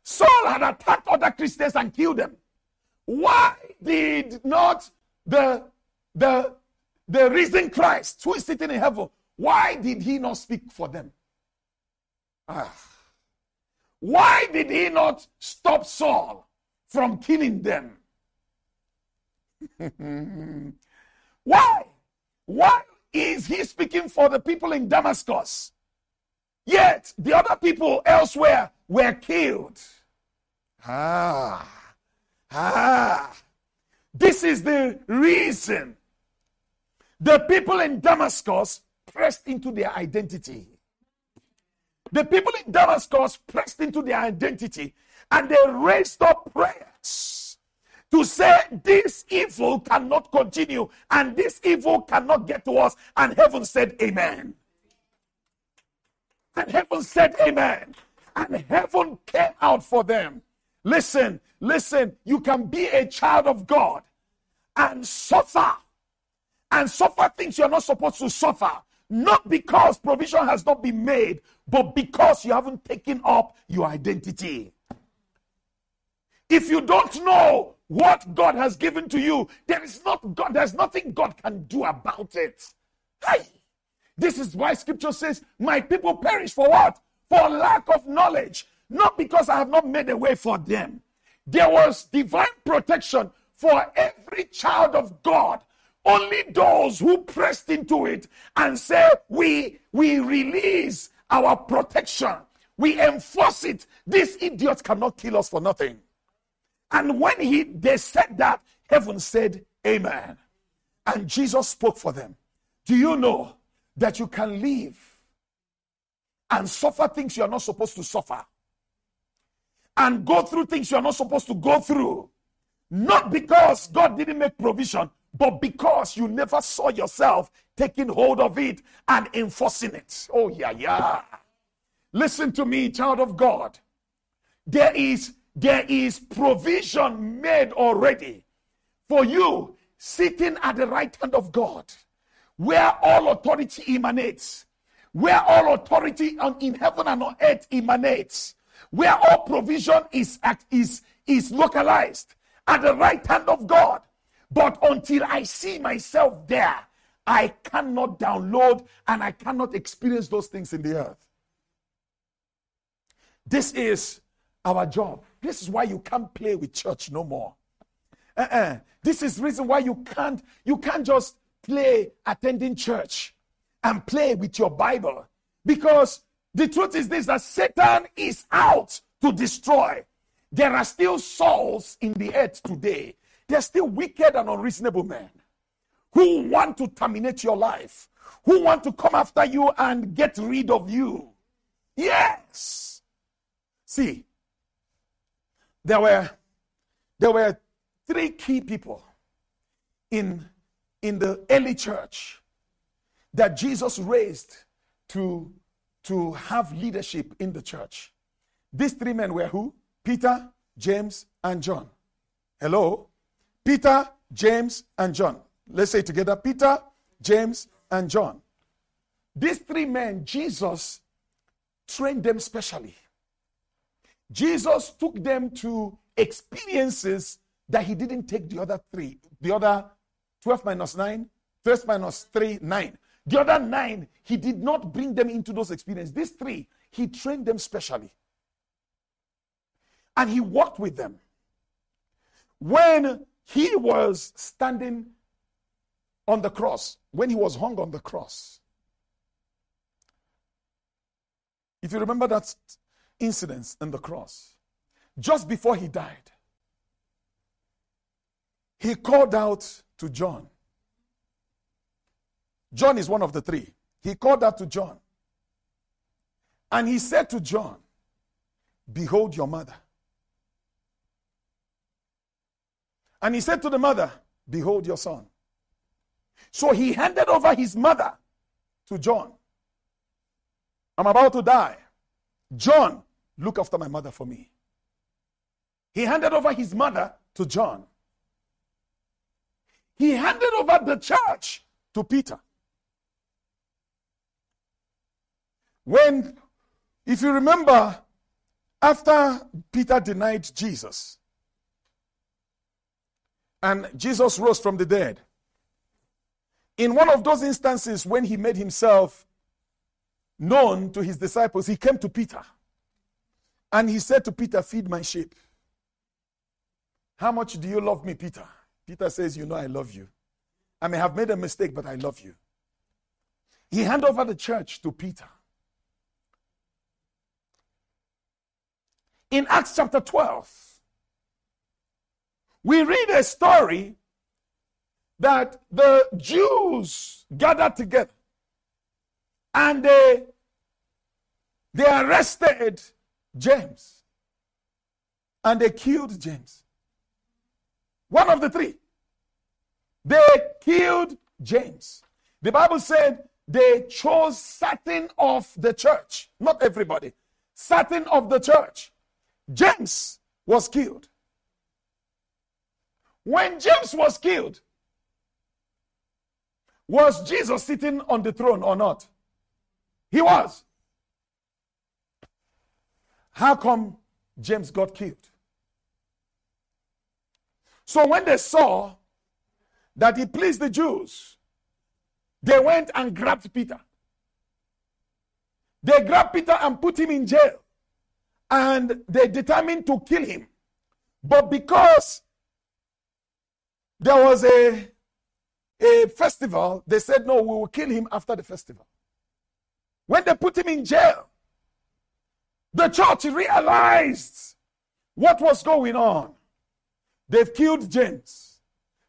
Saul had attacked other Christians and killed them. Why did not the risen Christ, who is sitting in heaven, why did he not speak for them? Why did he not stop Saul from killing them? Why? Why is he speaking for the people in Damascus? Yet the other people elsewhere were killed. This is the reason. The people in Damascus pressed into their identity. The people in Damascus pressed into their identity, and they raised up prayers to say, this evil cannot continue, and this evil cannot get to us. And heaven said, amen. And heaven said, amen. And heaven came out for them. Listen, listen, you can be a child of God and suffer things you're not supposed to suffer. Not because provision has not been made, but because you haven't taken up your identity. If you don't know what God has given to you, there's nothing God can do about it. Hey, this is why scripture says, my people perish for what? For lack of knowledge. Not because I have not made a way for them. There was divine protection for every child of God. Only those who pressed into it and said, we release our protection. We enforce it. This idiot cannot kill us for nothing. And when they said that, heaven said, amen. And Jesus spoke for them. Do you know that you can live and suffer things you are not supposed to suffer? And go through things you are not supposed to go through? Not because God didn't make provision, but because you never saw yourself taking hold of it and enforcing it. Oh, yeah, yeah. Listen to me, child of God. There is provision made already for you sitting at the right hand of God, where all authority emanates, where all authority in heaven and on earth emanates, where all provision is localized at the right hand of God. But until I see myself there, I cannot download and I cannot experience those things in the earth. This is our job. This is why you can't play with church no more. This is the reason why you can't just play attending church and play with your Bible. Because the truth is this, that Satan is out to destroy. There are still souls in the earth today. There are still wicked and unreasonable men who want to terminate your life, who want to come after you and get rid of you. Yes. See, there were three key people in the early church that Jesus raised to have leadership in the church. These three men were who? Peter, James, and John. Hello? Peter, James, and John. Let's say together, Peter, James, and John. These three men, Jesus trained them specially. Jesus took them to experiences that he didn't take the other three. The other 12 minus 9, 1st minus 3, 9. The other 9, he did not bring them into those experiences. These three, he trained them specially. And he walked with them. When he was standing on the cross, when he was hung on the cross, if you remember that incident on the cross, just before he died, he called out to John. John is one of the three. He called out to John. And he said to John, "Behold your mother." And he said to the mother, "Behold your son." So he handed over his mother to John. "I'm about to die. John, look after my mother for me." He handed over his mother to John. He handed over the church to Peter. When, if you remember, after Peter denied Jesus, and Jesus rose from the dead, in one of those instances when he made himself known to his disciples, he came to Peter. And he said to Peter, "Feed my sheep." "How much do you love me, Peter?" Peter says, "You know I love you. I may have made a mistake, but I love you." He handed over the church to Peter. In Acts chapter 12, we read a story that the Jews gathered together and they arrested James and they killed James. One of the three. They killed James. The Bible said they chose certain of the church, not everybody, certain of the church. James was killed. When James was killed, was Jesus sitting on the throne or not? He was. How come James got killed? So when they saw that he pleased the Jews, they went and grabbed Peter. They grabbed Peter and put him in jail. And they determined to kill him. But because there was a festival, they said, "No, we will kill him after the festival." When they put him in jail, the church realized what was going on. They've killed James.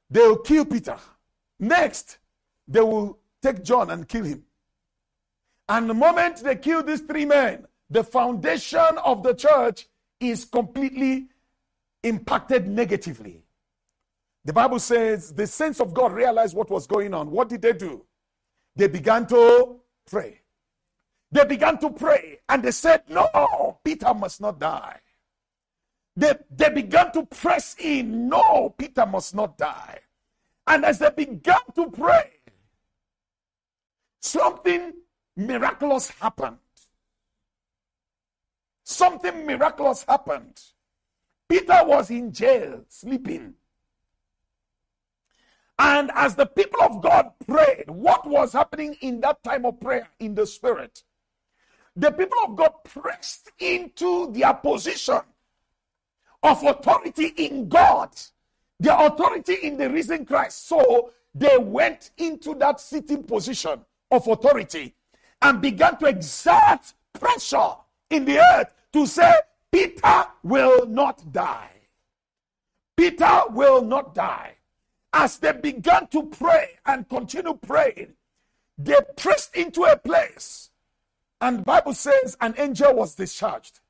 They will kill Peter. Next, they will take John and kill him. And the moment they kill these three men, the foundation of the church is completely impacted negatively. The Bible says the saints of God realized what was going on. What did they do? They began to pray. They began to pray and they said, "No, Peter must not die." They began to press in, "No, Peter must not die." And as they began to pray, something miraculous happened. Something miraculous happened. Peter was in jail, sleeping. And as the people of God prayed, what was happening in that time of prayer in the spirit? The people of God pressed into their position of authority in God, their authority in the risen Christ. So they went into that sitting position of authority and began to exert pressure in the earth to say, Peter will not die. Peter will not die. As they began to pray and continue praying, they pressed into a place. And the Bible says an angel was discharged.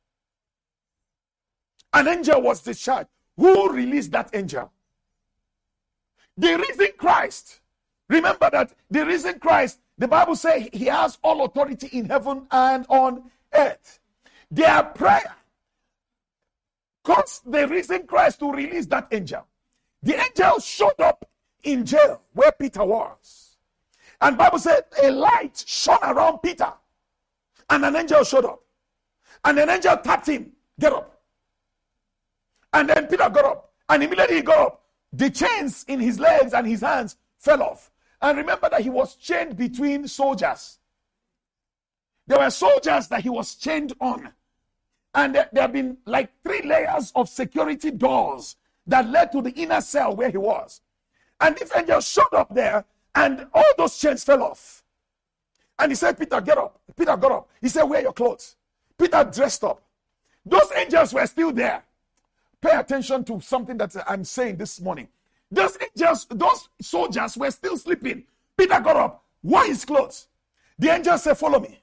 An angel was discharged. Who released that angel? The risen Christ. Remember that the risen Christ, the Bible says he has all authority in heaven and on earth. Their prayer caused the risen Christ to release that angel. The angel showed up in jail where Peter was. And the Bible said a light shone around Peter. And an angel showed up. And an angel tapped him. Get up. And then Peter got up. And immediately he got up. The chains in his legs and his hands fell off. And remember that he was chained between soldiers. There were soldiers that he was chained on. And there have been like 3 layers of security doors that led to the inner cell where he was. And this angel showed up there and all those chains fell off. And he said, Peter, get up. Peter got up. He said, wear your clothes. Peter dressed up. Those angels were still there. Pay attention to something that I'm saying this morning. Those angels, those soldiers were still sleeping. Peter got up, wore his clothes. The angel said, follow me.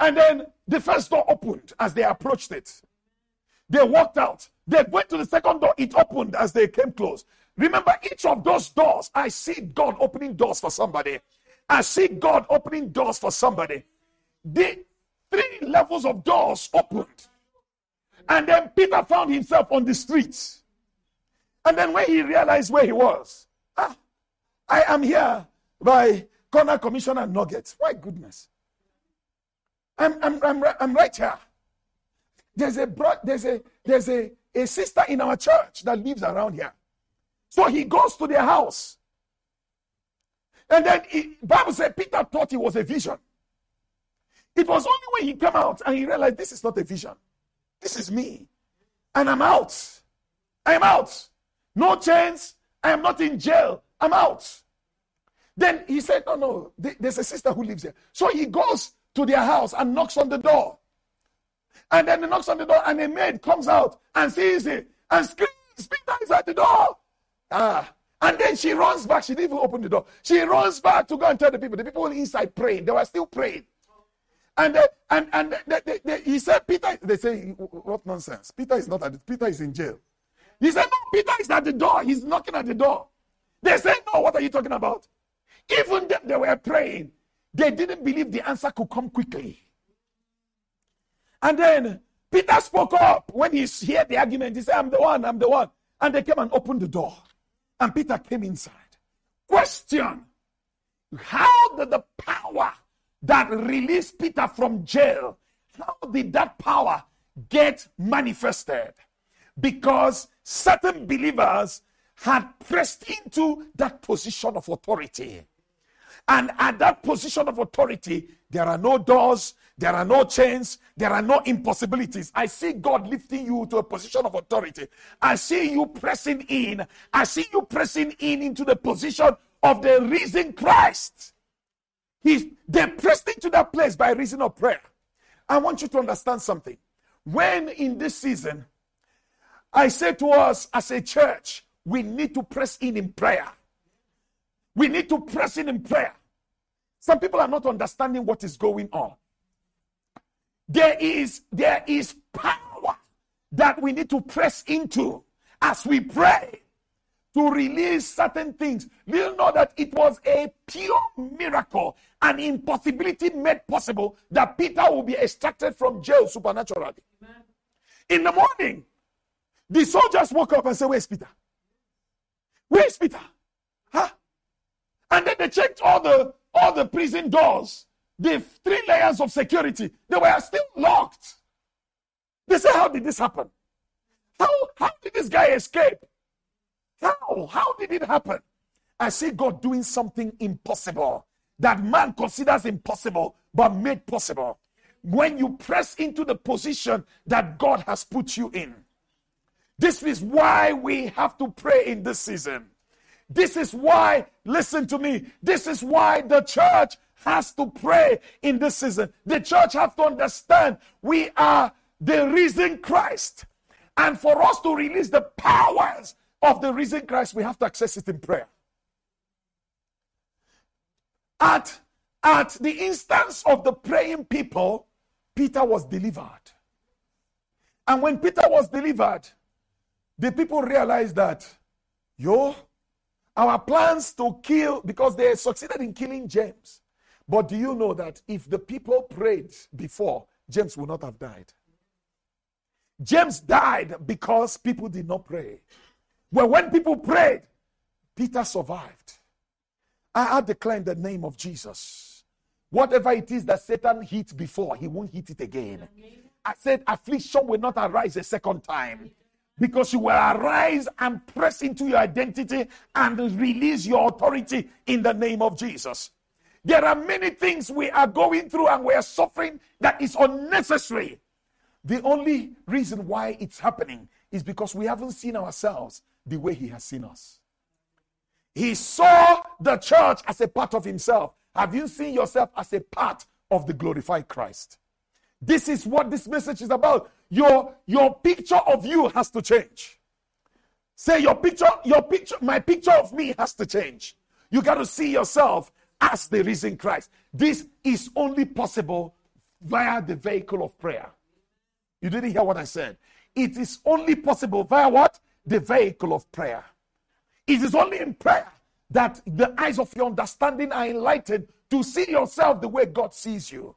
And then the first door opened as they approached it. They walked out. They went to the second door. It opened as they came close. Remember, each of those doors, I see God opening doors for somebody. I see God opening doors for somebody. The 3 levels of doors opened. And then Peter found himself on the streets. And then when he realized where he was, I am here by Corner Commissioner Nuggets. My goodness. I'm right here. There's a sister in our church that lives around here. So he goes to their house. And then the Bible said Peter thought it was a vision. It was only when he came out and he realized this is not a vision. This is me. And I'm out. I'm out. No chains. I am not in jail. I'm out. Then he said, no, there's a sister who lives there. So he goes to their house and knocks on the door. And then he knocks on the door and a maid comes out and sees it and screams, Peter is at the door. And then she runs back. She didn't even open the door. She runs back to go and tell the people. The people inside praying. They were still praying. And he said, Peter, they say, what nonsense? Peter is not at it. Peter is in jail. He said, no, Peter is at the door. He's knocking at the door. They said, no, what are you talking about? Even then they were praying. They didn't believe the answer could come quickly. And then Peter spoke up when he heard the argument. He said, I'm the one. And they came and opened the door. And Peter came inside. Question, how did the power that released Peter from jail, how did that power get manifested? Because certain believers had pressed into that position of authority. And at that position of authority, there are no doors, there are no chains, there are no impossibilities. I see God lifting you to a position of authority. I see you pressing in. I see you pressing in into the position of the risen Christ. They pressed into that place by reason of prayer. I want you to understand something. When in this season, I say to us as a church, we need to press in prayer. We need to press in prayer. Some people are not understanding what is going on. There is power that we need to press into as we pray to release certain things. We'll know that it was a pure miracle, an impossibility made possible, that Peter will be extracted from jail supernaturally. Amen. In the morning, the soldiers woke up and said, where's Peter? Where's Peter? Huh? And then they checked all the prison doors, the 3 layers of security. They were still locked. They said, how did this happen? How did this guy escape? How did it happen? I see God doing something impossible that man considers impossible but made possible. When you press into the position that God has put you in. This is why we have to pray in this season. This is why, listen to me, this is why the church has to pray in this season. The church has to understand we are the risen Christ. And for us to release the powers of the risen Christ, we have to access it in prayer. At the instance of the praying people, Peter was delivered. And when Peter was delivered, the people realized that, our plans to kill, because they succeeded in killing James. But do you know that if the people prayed before, James would not have died? James died because people did not pray. Well, when people prayed, Peter survived. I declare in the name of Jesus, whatever it is that Satan hit before, he won't hit it again. I said affliction will not arise a second time, because you will arise and press into your identity and release your authority in the name of Jesus. There are many things we are going through and we are suffering that is unnecessary. The only reason why it's happening is because we haven't seen ourselves the way he has seen us. He saw the church as a part of himself. Have you seen yourself as a part of the glorified Christ? This is what this message is about. Your picture of you has to change. Say my picture of me has to change. You got to see yourself as the risen Christ. This is only possible via the vehicle of prayer. You didn't hear what I said. It is only possible via what? The vehicle of prayer. It is only in prayer that the eyes of your understanding are enlightened to see yourself the way God sees you.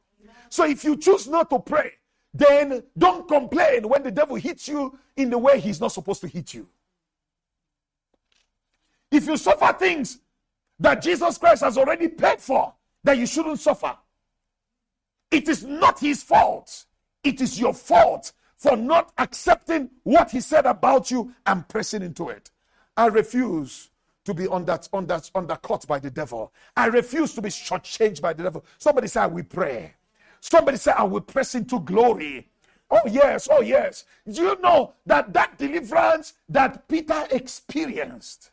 So if you choose not to pray, then don't complain when the devil hits you in the way he's not supposed to hit you. If you suffer things that Jesus Christ has already paid for, that you shouldn't suffer. It is not his fault. It is your fault for not accepting what he said about you and pressing into it. I refuse to be undercut by the devil. I refuse to be shortchanged by the devil. Somebody say, I will pray. Somebody say, I will press into glory. Oh, yes. Oh, yes. Do you know that deliverance that Peter experienced,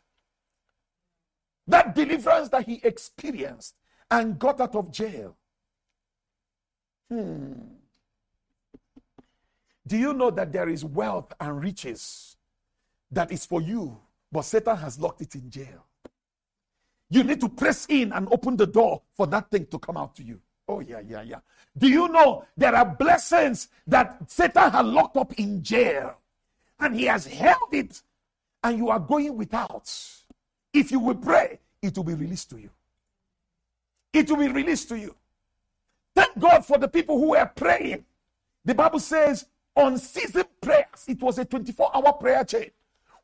that deliverance that he experienced and got out of jail? Do you know that there is wealth and riches that is for you, but Satan has locked it in jail? You need to press in and open the door for that thing to come out to you. Oh, yeah. Do you know there are blessings that Satan has locked up in jail, and he has held it, and you are going without? If you will pray, it will be released to you. It will be released to you. Thank God for the people who were praying. The Bible says, unceasing prayers, it was a 24-hour prayer chain,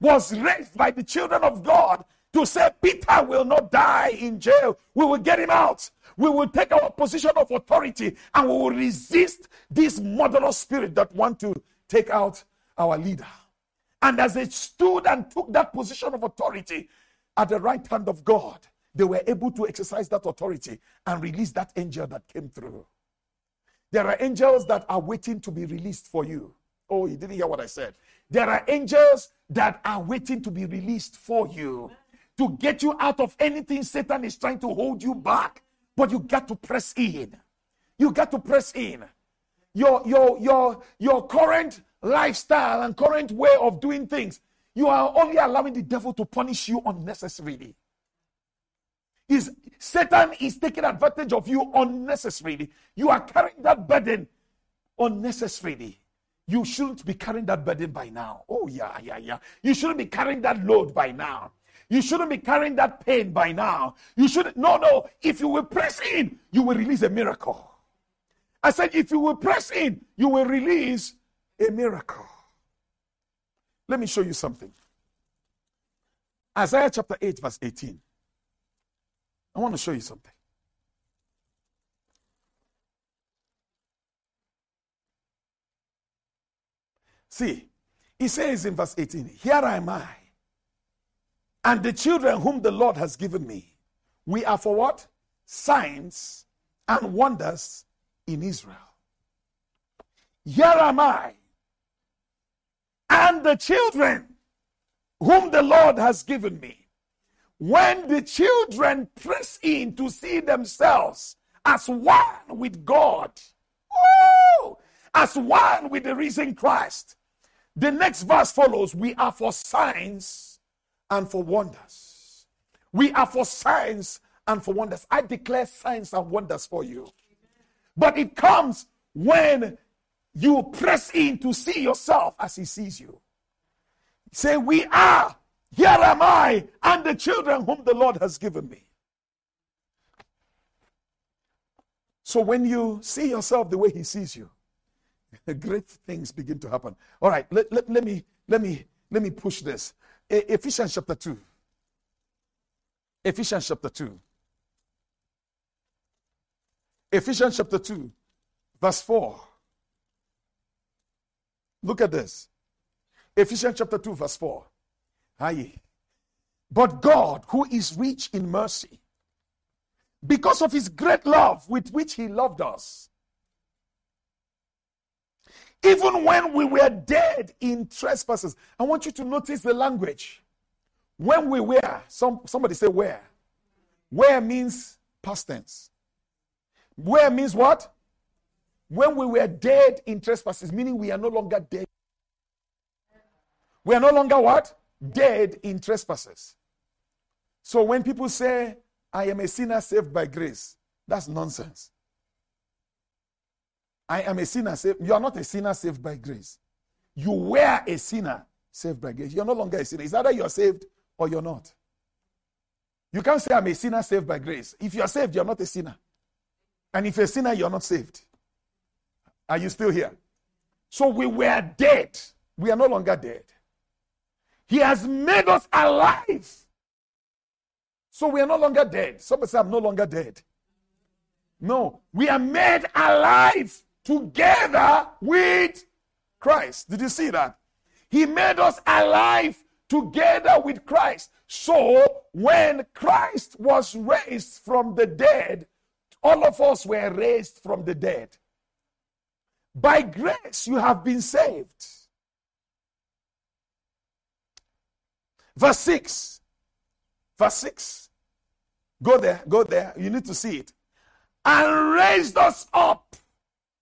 was raised by the children of God to say, Peter will not die in jail. We will get him out. We will take our position of authority and we will resist this murderous spirit that wants to take out our leader. And as they stood and took that position of authority at the right hand of God, they were able to exercise that authority and release that angel that came through. There are angels that are waiting to be released for you. Oh, you didn't hear what I said. There are angels that are waiting to be released for you, to get you out of anything Satan is trying to hold you back. But you got to press in. You got to press in. Your current lifestyle and current way of doing things, you are only allowing the devil to punish you unnecessarily. Satan is taking advantage of you unnecessarily. You are carrying that burden unnecessarily. You shouldn't be carrying that burden by now. Oh, yeah. You shouldn't be carrying that load by now. You shouldn't be carrying that pain by now. You shouldn't. No. If you will press in, you will release a miracle. I said, if you will press in, you will release a miracle. Let me show you something. Isaiah chapter 8, verse 18. I want to show you something. See, he says in verse 18, here am I. And the children whom the Lord has given me, we are for what? Signs and wonders in Israel. Here am I, and the children whom the Lord has given me. When the children press in to see themselves as one with God, as one with the risen Christ, the next verse follows, we are for signs and for wonders. We are for signs and for wonders. I declare signs and wonders for you. But it comes when you press in to see yourself as he sees you. Say, we are, here am I, and the children whom the Lord has given me. So when you see yourself the way he sees you, great things begin to happen. All right, let me push this. Ephesians chapter 2. Ephesians chapter 2. Ephesians chapter 2, verse 4. Look at this. Ephesians chapter 2, verse 4. Aye. But God, who is rich in mercy, because of his great love with which he loved us, even when we were dead in trespasses. I want you to notice the language. When we were, somebody say where. Where means past tense. Where means what? When we were dead in trespasses, meaning we are no longer dead. We are no longer what? Dead in trespasses. So when people say, I am a sinner saved by grace, that's nonsense. I am a sinner saved. You are not a sinner saved by grace. You were a sinner saved by grace. You are no longer a sinner. It's either you are saved or you are not. You can't say I'm a sinner saved by grace. If you are saved, you are not a sinner. And if you are a sinner, you are not saved. Are you still here? So we were dead. We are no longer dead. He has made us alive. So we are no longer dead. Somebody say, I'm no longer dead. No, we are made alive together with Christ. Did you see that? He made us alive together with Christ. So when Christ was raised from the dead, all of us were raised from the dead. By grace, you have been saved. Verse 6. Verse 6. Go there, go there. You need to see it. And raised us up.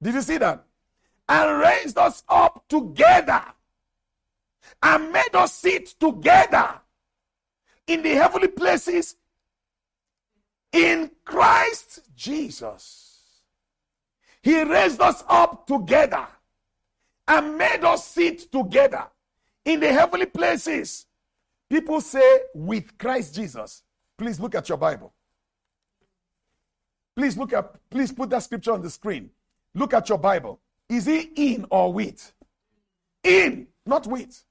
Did you see that? And raised us up together. And made us sit together in the heavenly places in Christ Jesus. He raised us up together and made us sit together in the heavenly places. People say, with Christ Jesus. Please look at your Bible. Please put that scripture on the screen. Look at your Bible. Is he in or with? In, not with.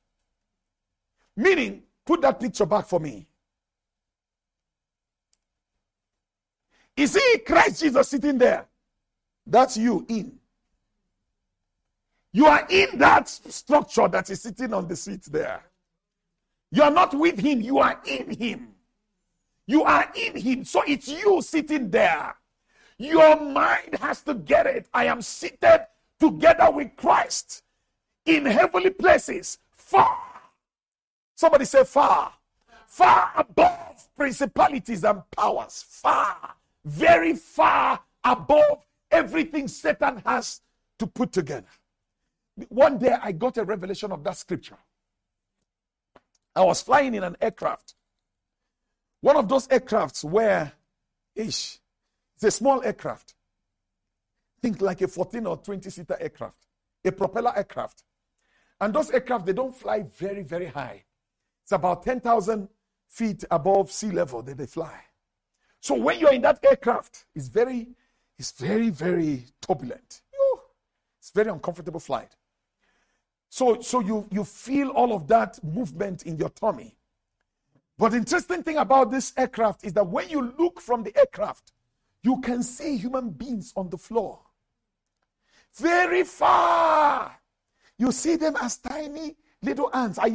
Meaning, put that picture back for me. Is he Christ Jesus sitting there? That's you, in. You are in that structure that is sitting on the seat there. You are not with him. You are in him. You are in him. So it's you sitting there. Your mind has to get it. I am seated together with Christ in heavenly places, far. Somebody say far. Far above principalities and powers. Far. Very far above everything Satan has to put together. One day I got a revelation of that scripture. I was flying in an aircraft. One of those aircrafts where, it's a small aircraft. Think like a 14 or 20-seater aircraft, a propeller aircraft. And those aircraft, they don't fly very, very high. It's about 10,000 feet above sea level that they fly. So when you're in that aircraft, it's very, very turbulent. It's very uncomfortable flight. So you feel all of that movement in your tummy. But the interesting thing about this aircraft is that when you look from the aircraft, you can see human beings on the floor. Very far. You see them as tiny little ants. I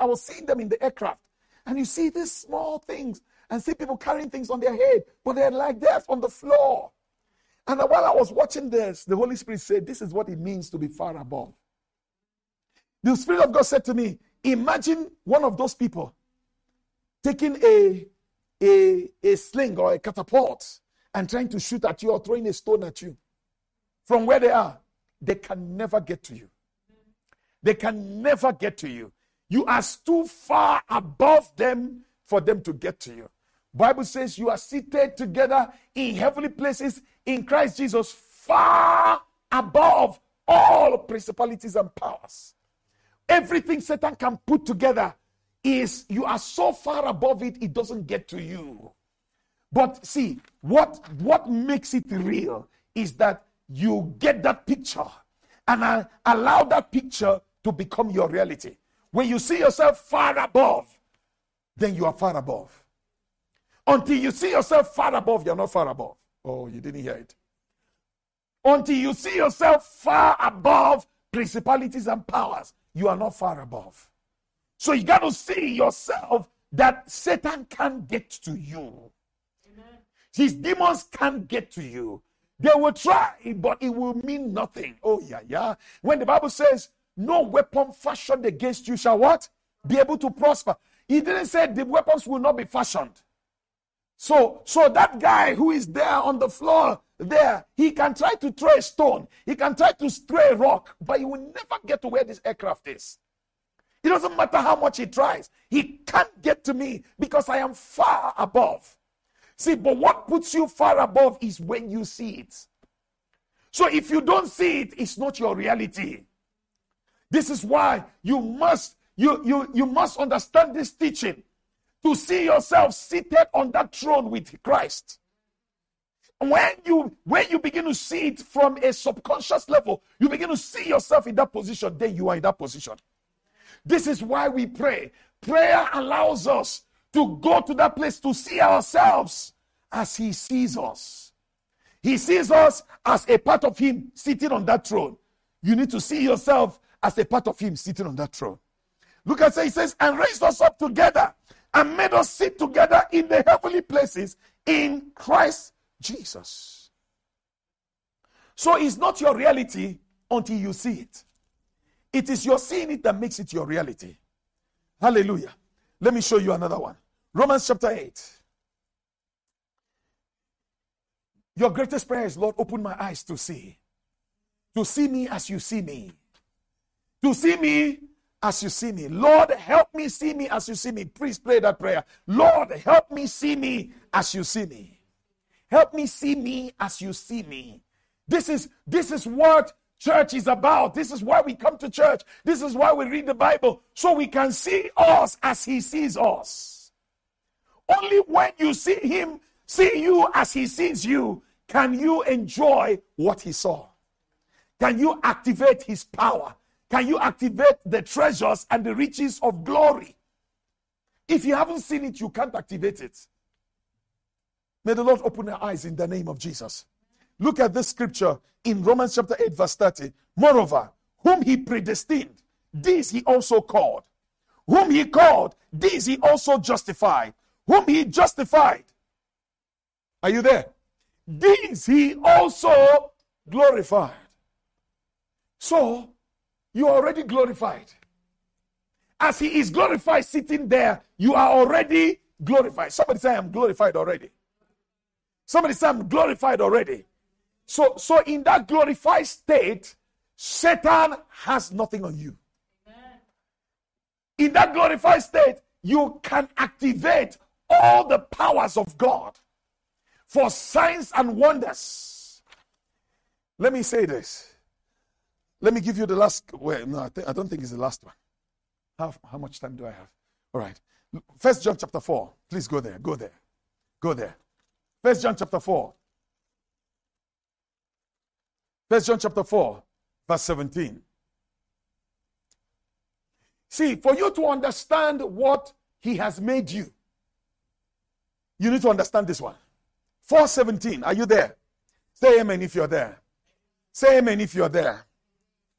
was seeing them in the aircraft. And you see these small things and see people carrying things on their head, but they're like that on the floor. And while I was watching this, the Holy Spirit said, this is what it means to be far above. The Spirit of God said to me, imagine one of those people taking a sling or a catapult and trying to shoot at you or throwing a stone at you. From where they are, they can never get to you. They can never get to you. You are too far above them for them to get to you. Bible says you are seated together in heavenly places in Christ Jesus, far above all principalities and powers. Everything Satan can put together is, you are so far above it, it doesn't get to you. But see, what makes it real is that you get that picture and allow that picture to become your reality. When you see yourself far above, then you are far above. Until you see yourself far above, you're not far above. Oh, you didn't hear it. Until you see yourself far above principalities and powers, you are not far above. So you got to see yourself that Satan can't get to you. Amen. His demons can't get to you. They will try, but it will mean nothing. Oh, yeah, yeah. When the Bible says, no weapon fashioned against you shall what? Be able to prosper. He didn't say the weapons will not be fashioned. So that guy who is there on the floor there, he can try to throw a stone. He can try to throw a rock, but he will never get to where this aircraft is. It doesn't matter how much he tries. He can't get to me because I am far above. See, but what puts you far above is when you see it. So if you don't see it, it's not your reality. This is why you must understand this teaching to see yourself seated on that throne with Christ. When you begin to see it from a subconscious level, you begin to see yourself in that position, then you are in that position. This is why we pray. Prayer allows us to go to that place to see ourselves as He sees us. He sees us as a part of Him sitting on that throne. You need to see yourself as a part of Him sitting on that throne. Look at it, He says, and raised us up together and made us sit together in the heavenly places in Christ Jesus. So it's not your reality until you see it. It is your seeing it that makes it your reality. Hallelujah. Let me show you another one. Romans chapter 8. Your greatest prayer is, Lord, open my eyes to see. To see me as you see me. To see me as you see me. Lord, help me see me as you see me. Please pray that prayer. Lord, help me see me as you see me. Help me see me as you see me. This is what church is about. This is why we come to church. This is why we read the Bible, so we can see us as He sees us. Only when you see Him, see you as He sees you, can you enjoy what He saw. Can you activate His power? Can you activate the treasures and the riches of glory? If you haven't seen it, you can't activate it. May the Lord open our eyes in the name of Jesus. Look at this scripture in Romans chapter 8, verse 30. Moreover, whom He predestined, these He also called. Whom He called, these He also justified. Whom He justified. Are you there? These He also glorified. So, you are already glorified. As He is glorified sitting there, you are already glorified. Somebody say, I am glorified already. Somebody say, I'm glorified already. So in that glorified state, Satan has nothing on you. Amen. In that glorified state, you can activate all the powers of God for signs and wonders. Let me say this. Let me give you the last. Well, no, I don't think it's the last one. How much time do I have? All right. First John chapter 4. Please go there. Go there. Go there. First John chapter 4. First John chapter 4, verse 17. See, for you to understand what He has made you, you need to understand this one. 4:17. Are you there? Say amen if you're there. Say amen if you're there.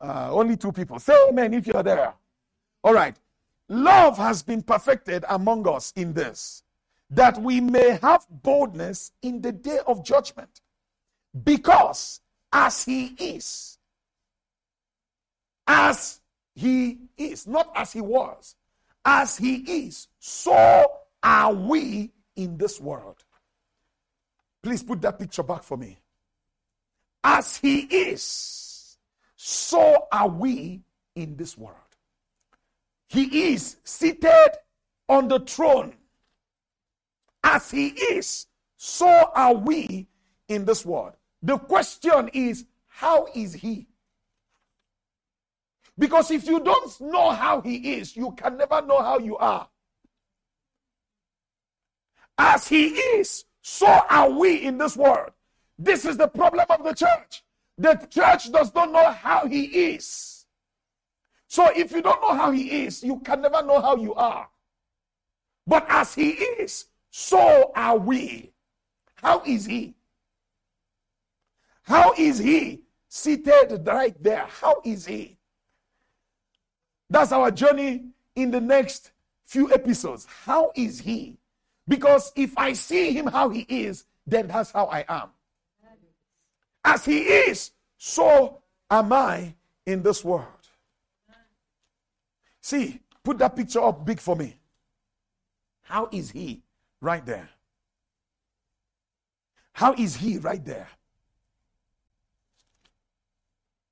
Only two people. Say amen if you're there. All right. Love has been perfected among us in this, that we may have boldness in the day of judgment, because as he is, not as he was, as he is, so are we in this world. Please put that picture back for me. As he is, so are we in this world. He is seated on the throne. As he is, so are we in this world. The question is, how is he? Because if you don't know how he is, you can never know how you are. As he is, so are we in this world. This is the problem of the church. The church does not know how he is. So if you don't know how he is, you can never know how you are. But as he is, so are we. How is he? How is he seated right there? How is he? That's our journey in the next few episodes. How is he? Because if I see him how he is, then that's how I am. As he is, so am I in this world. See, put that picture up big for me. How is he right there? How is he right there?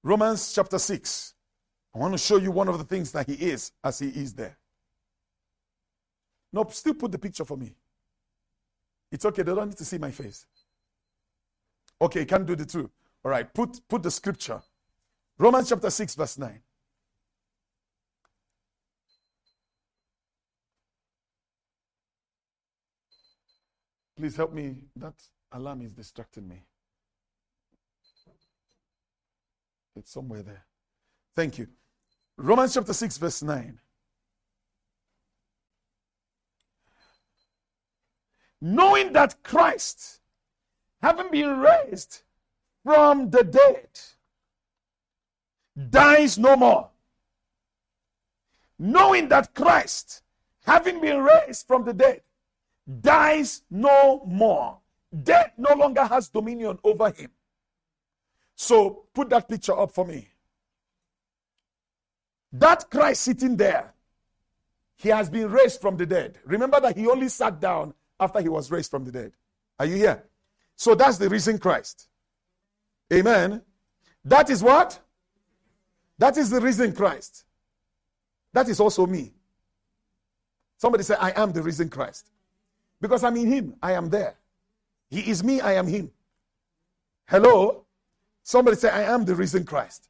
Romans chapter 6. I want to show you one of the things that he is as he is there. No, still put the picture for me. It's okay, they don't need to see my face. Okay, can't do the two. All right, put the scripture. Romans chapter 6, verse 9. Please help me. That alarm is distracting me. It's somewhere there. Thank you. Romans chapter 6, verse 9. Knowing that Christ, having been raised from the dead, dies no more. Knowing that Christ, having been raised from the dead, dies no more. Death no longer has dominion over him. So put that picture up for me. That Christ sitting there, he has been raised from the dead. Remember that he only sat down after he was raised from the dead. Are you here? So that's the risen Christ. Amen. That is what? That is the risen Christ. That is also me. Somebody say, I am the risen Christ. Because I'm in him, I am there. He is me, I am him. Hello? Somebody say, I am the risen Christ.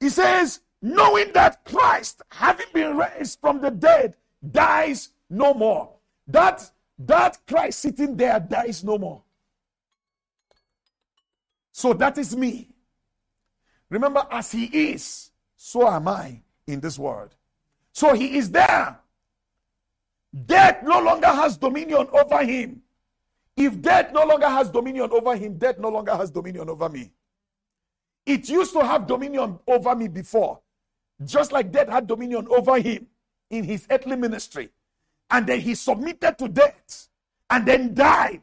He says, knowing that Christ, having been raised from the dead, dies no more. That Christ sitting there dies no more. So that is me. Remember, as he is, so am I in this world. So he is there. Death no longer has dominion over him. If death no longer has dominion over him, death no longer has dominion over me. It used to have dominion over me before, just like death had dominion over him in his earthly ministry. And then he submitted to death and then died.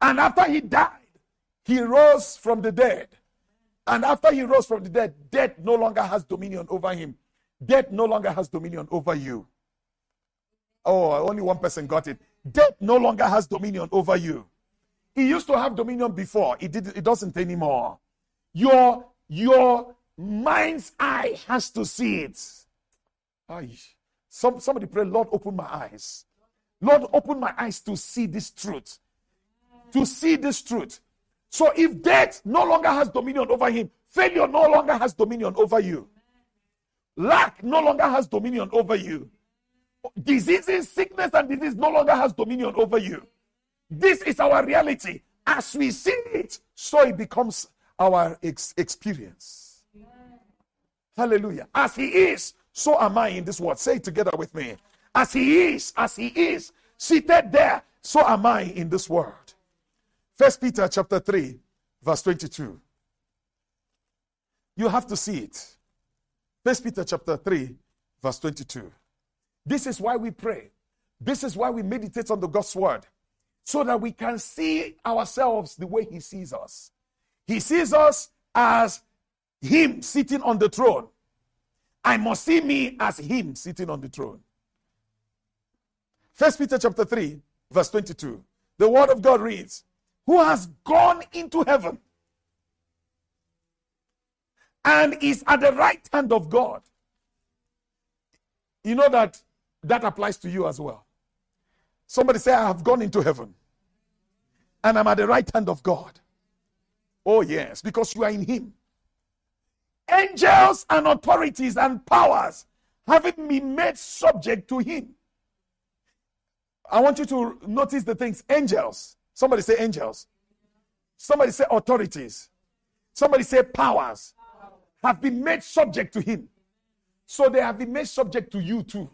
And after he died, he rose from the dead. And after he rose from the dead, death no longer has dominion over him. Death no longer has dominion over you. Oh, only one person got it. Death no longer has dominion over you. It used to have dominion before. It doesn't anymore. Your mind's eye has to see it. Somebody pray, Lord, open my eyes. Lord, open my eyes to see this truth. To see this truth. So if death no longer has dominion over him, failure no longer has dominion over you. Lack no longer has dominion over you. Diseases, sickness, and disease no longer has dominion over you. This is our reality. As we see it, so it becomes our experience. Hallelujah. As he is, so am I in this world. Say it together with me. As he is, seated there, so am I in this world. 1st Peter chapter 3, verse 22. You have to see it. 1st Peter chapter 3, verse 22. This is why we pray. This is why we meditate on the God's word, so that we can see ourselves the way he sees us. He sees us as him sitting on the throne. I must see me as him sitting on the throne. First Peter chapter 3, verse 22. The word of God reads, who has gone into heaven and is at the right hand of God. You know that applies to you as well. Somebody say, I have gone into heaven and I'm at the right hand of God. Oh yes, because you are in him. Angels and authorities and powers having been made subject to him. I want you to notice the things. Angels. Somebody say angels. Somebody say authorities. Somebody say powers have been made subject to him. So they have been made subject to you too.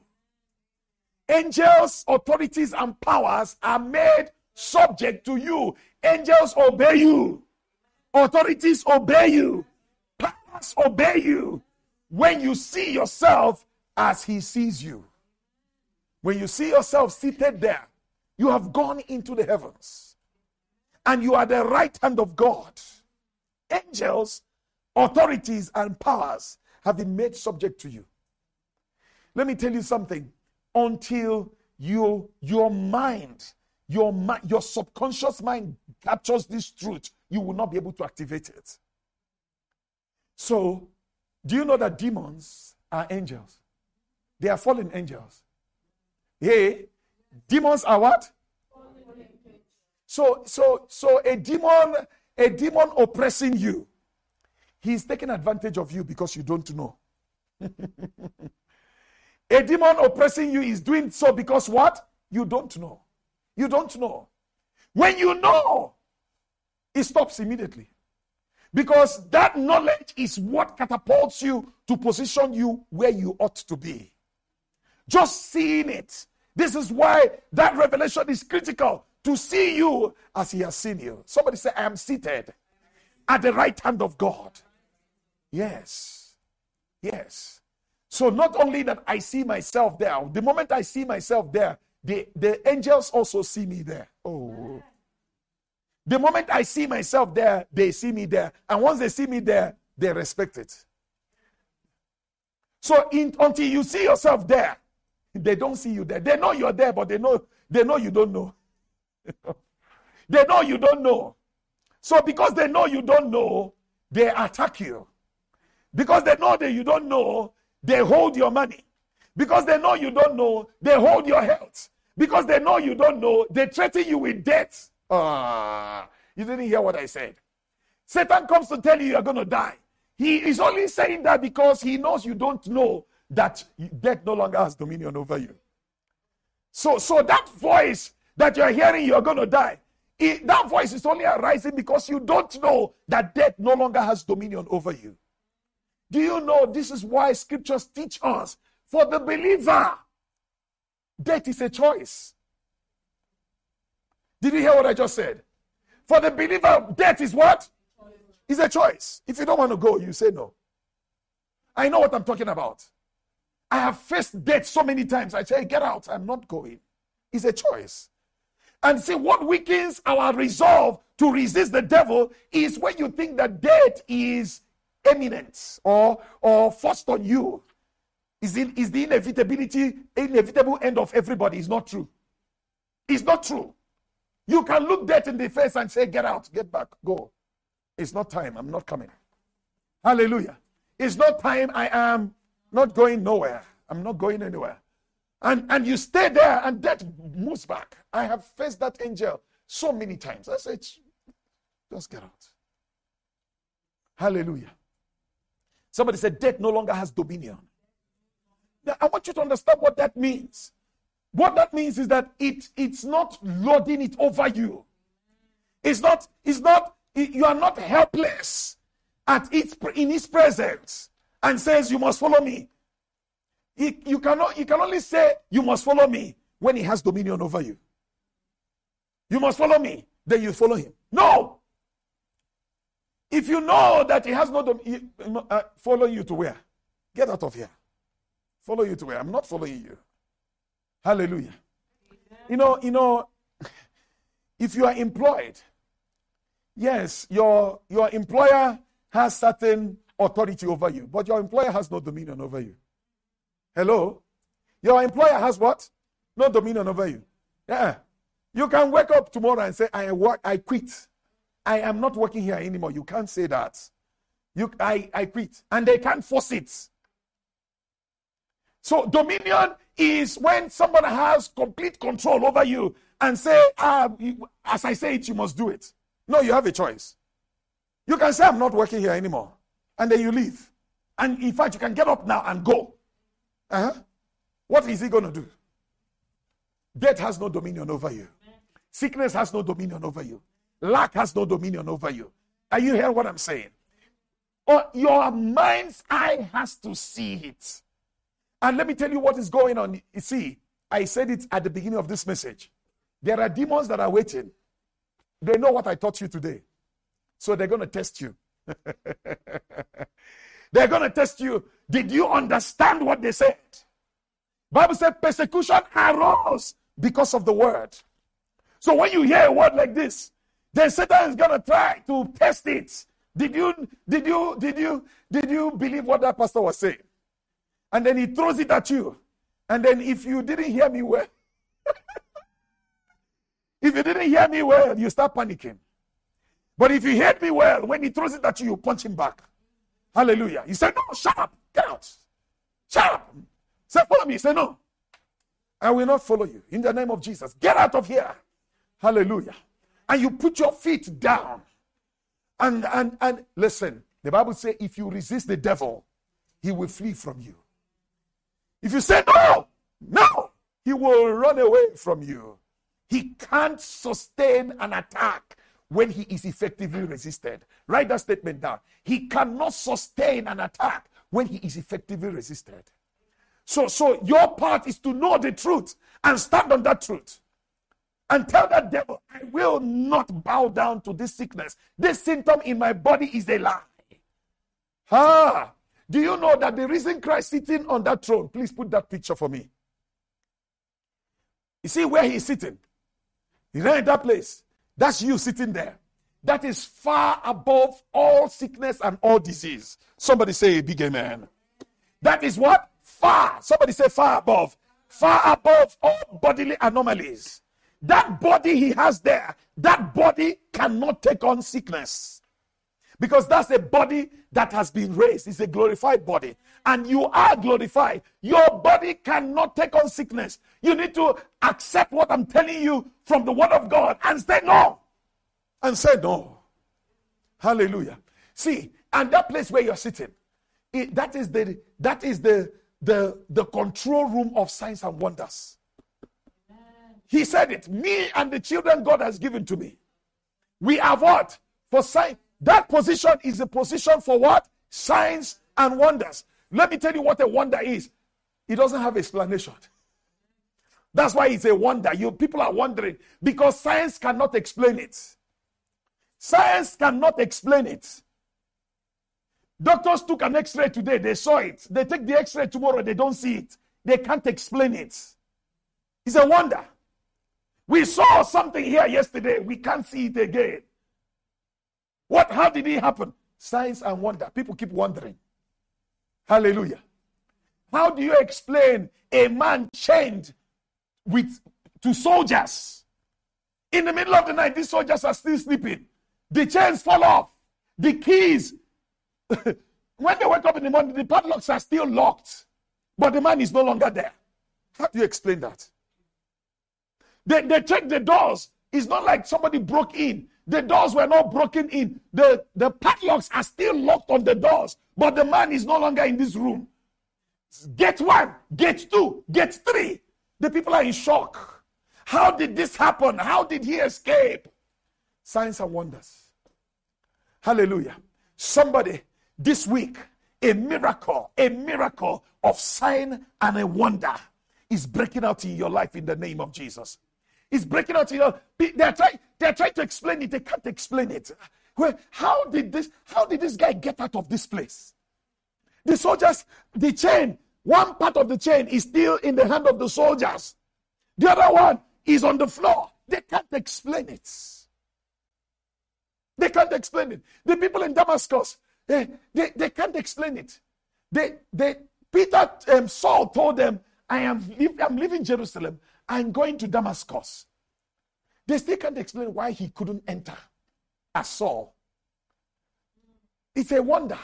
Angels, authorities, and powers are made subject to you. Angels obey you. Authorities obey you. Powers obey you. When you see yourself as he sees you. When you see yourself seated there, you have gone into the heavens. And you are the right hand of God. Angels, authorities, and powers have been made subject to you. Let me tell you something. Until your subconscious mind captures this truth, you will not be able to activate it. So, do you know that demons are angels? They are fallen angels. Hey, demons are what? So a demon oppressing you, he is taking advantage of you because you don't know. A demon oppressing you is doing so because what? You don't know. You don't know. When you know, it stops immediately. Because that knowledge is what catapults you to position you where you ought to be. Just seeing it. This is why that revelation is critical, to see you as he has seen you. Somebody say, I am seated at the right hand of God. Yes. Yes. So not only that I see myself there, the moment I see myself there, the angels also see me there. Oh. The moment I see myself there, they see me there. And once they see me there, they respect it. So until you see yourself there, they don't see you there. They know you're there, but they know you don't know. They know you don't know. So because they know you don't know, they attack you. Because they know that you don't know, they hold your money. Because they know you don't know, they hold your health. Because they know you don't know, they threaten you with death. You didn't hear what I said. Satan comes to tell you you're going to die. He is only saying that because he knows you don't know that death no longer has dominion over you. So that voice that you're hearing, you're going to die, that voice is only arising because you don't know that death no longer has dominion over you. Do you know this is why scriptures teach us, for the believer, death is a choice. Did you hear what I just said? For the believer, death is what? It's a choice. If you don't want to go, you say no. I know what I'm talking about. I have faced death so many times. I say, get out, I'm not going. It's a choice. And see, what weakens our resolve to resist the devil is when you think that death is imminent or forced on you. Is the inevitable end of everybody. It's not true. It's not true. You can look death in the face and say, get out, get back, go. It's not time. I'm not coming. Hallelujah. It's not time. I am not going nowhere. I'm not going anywhere. And you stay there and death moves back. I have faced that angel so many times. I said, just get out. Hallelujah. Somebody said, death no longer has dominion. Now, I want you to understand what that means. What that means is that it's not loading it over you. You are not helpless in its presence and says, you must follow me. You can only say, you must follow me, when he has dominion over you. You must follow me. Then you follow him. No. If you know that he has no dominion, follow you to where? Get out of here. Follow you to where? I'm not following you. Hallelujah. You know, if you are employed, yes, your employer has certain authority over you, but your employer has no dominion over you. Hello? Your employer has what? No dominion over you. Yeah. You can wake up tomorrow and say, I quit. I am not working here anymore. You can't say that. I quit. And they can't force it. So dominion is when somebody has complete control over you and say, as I say it, you must do it. No, you have a choice. You can say, I'm not working here anymore. And then you leave. And in fact, you can get up now and go. What is he going to do? Death has no dominion over you. Sickness has no dominion over you. Lack has no dominion over you. Are you hearing what I'm saying? Or your mind's eye has to see it. And let me tell you what is going on. You see, I said it at the beginning of this message. There are demons that are waiting. They know what I taught you today. So they're going to test you. They're going to test you. Did you understand what they said? Bible said persecution arose because of the word. So when you hear a word like this, then Satan is going to try to test it. Did you believe what that pastor was saying? And then he throws it at you. And then if you didn't hear me well, if you didn't hear me well, you start panicking. But if you heard me well, when he throws it at you, you punch him back. Hallelujah. You say, no, shut up. Get out. Shut up. Say, follow me. You say, no. I will not follow you. In the name of Jesus. Get out of here. Hallelujah. And you put your feet down. And listen, the Bible says, if you resist the devil, he will flee from you. If you say, no, no, he will run away from you. He can't sustain an attack when he is effectively resisted. Write that statement down. He cannot sustain an attack when he is effectively resisted. So your part is to know the truth and stand on that truth. And tell that devil, I will not bow down to this sickness. This symptom in my body is a lie. Ah, do you know that the reason Christ sitting on that throne, please put that picture for me. You see where he is sitting? He's not in that place. That's you sitting there. That is far above all sickness and all disease. Somebody say a big amen. That is what? Far. Somebody say far above. Far above all bodily anomalies. That body he has there, that body cannot take on sickness. Because that's a body that has been raised. It's a glorified body. And you are glorified. Your body cannot take on sickness. You need to accept what I'm telling you from the word of God and say no. And say no. Hallelujah. See, and that place where you're sitting, that is the control room of signs and wonders. He said it. Me and the children God has given to me. We are what? For sign. That position is a position for what? Signs and wonders. Let me tell you what a wonder is. It doesn't have explanation. That's why it's a wonder. People are wondering. Because science cannot explain it. Science cannot explain it. Doctors took an x-ray today. They saw it. They take the x-ray tomorrow. They don't see it. They can't explain it. It's a wonder. We saw something here yesterday. We can't see it again. What? How did it happen? Signs and wonder. People keep wondering. Hallelujah. How do you explain a man chained to soldiers? In the middle of the night, these soldiers are still sleeping. The chains fall off. The keys. When they wake up in the morning, the padlocks are still locked. But the man is no longer there. How do you explain that? They check the doors. It's not like somebody broke in. The doors were not broken in. The padlocks are still locked on the doors. But the man is no longer in this room. Gate 1, gate 2, gate 3. The people are in shock. How did this happen? How did he escape? Signs and wonders. Hallelujah. Somebody, this week, a miracle of sign and a wonder is breaking out in your life in the name of Jesus. It's breaking out in your life. They're trying to explain it. They can't explain it. Well, how did this guy get out of this place? The soldiers, the chain, One part of the chain is still in the hand of the soldiers. The other one is on the floor. They can't explain it. They can't explain it. The people in Damascus, they can't explain it. Saul told them, I'm leaving Jerusalem. I'm going to Damascus. They still can't explain why he couldn't enter as Saul. It's a wonder.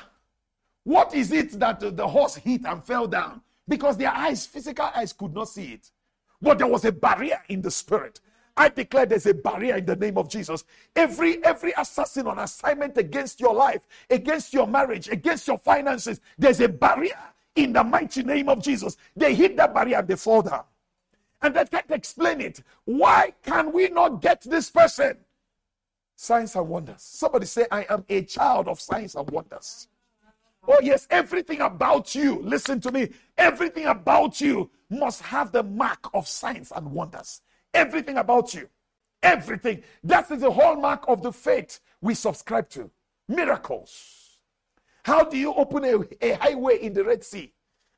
What is it that the horse hit and fell down? Because their eyes, physical eyes, could not see it. But there was a barrier in the spirit. I declare there's a barrier in the name of Jesus. Every assassin on assignment against your life, against your marriage, against your finances, there's a barrier in the mighty name of Jesus. They hit that barrier and they fall down. And they can't explain it. Why can we not get this person? Signs and wonders. Somebody say, I am a child of signs and wonders. Oh yes, everything about you, listen to me, everything about you must have the mark of signs and wonders. Everything about you. Everything. That is the hallmark of the faith we subscribe to. Miracles. How do you open a highway in the Red Sea?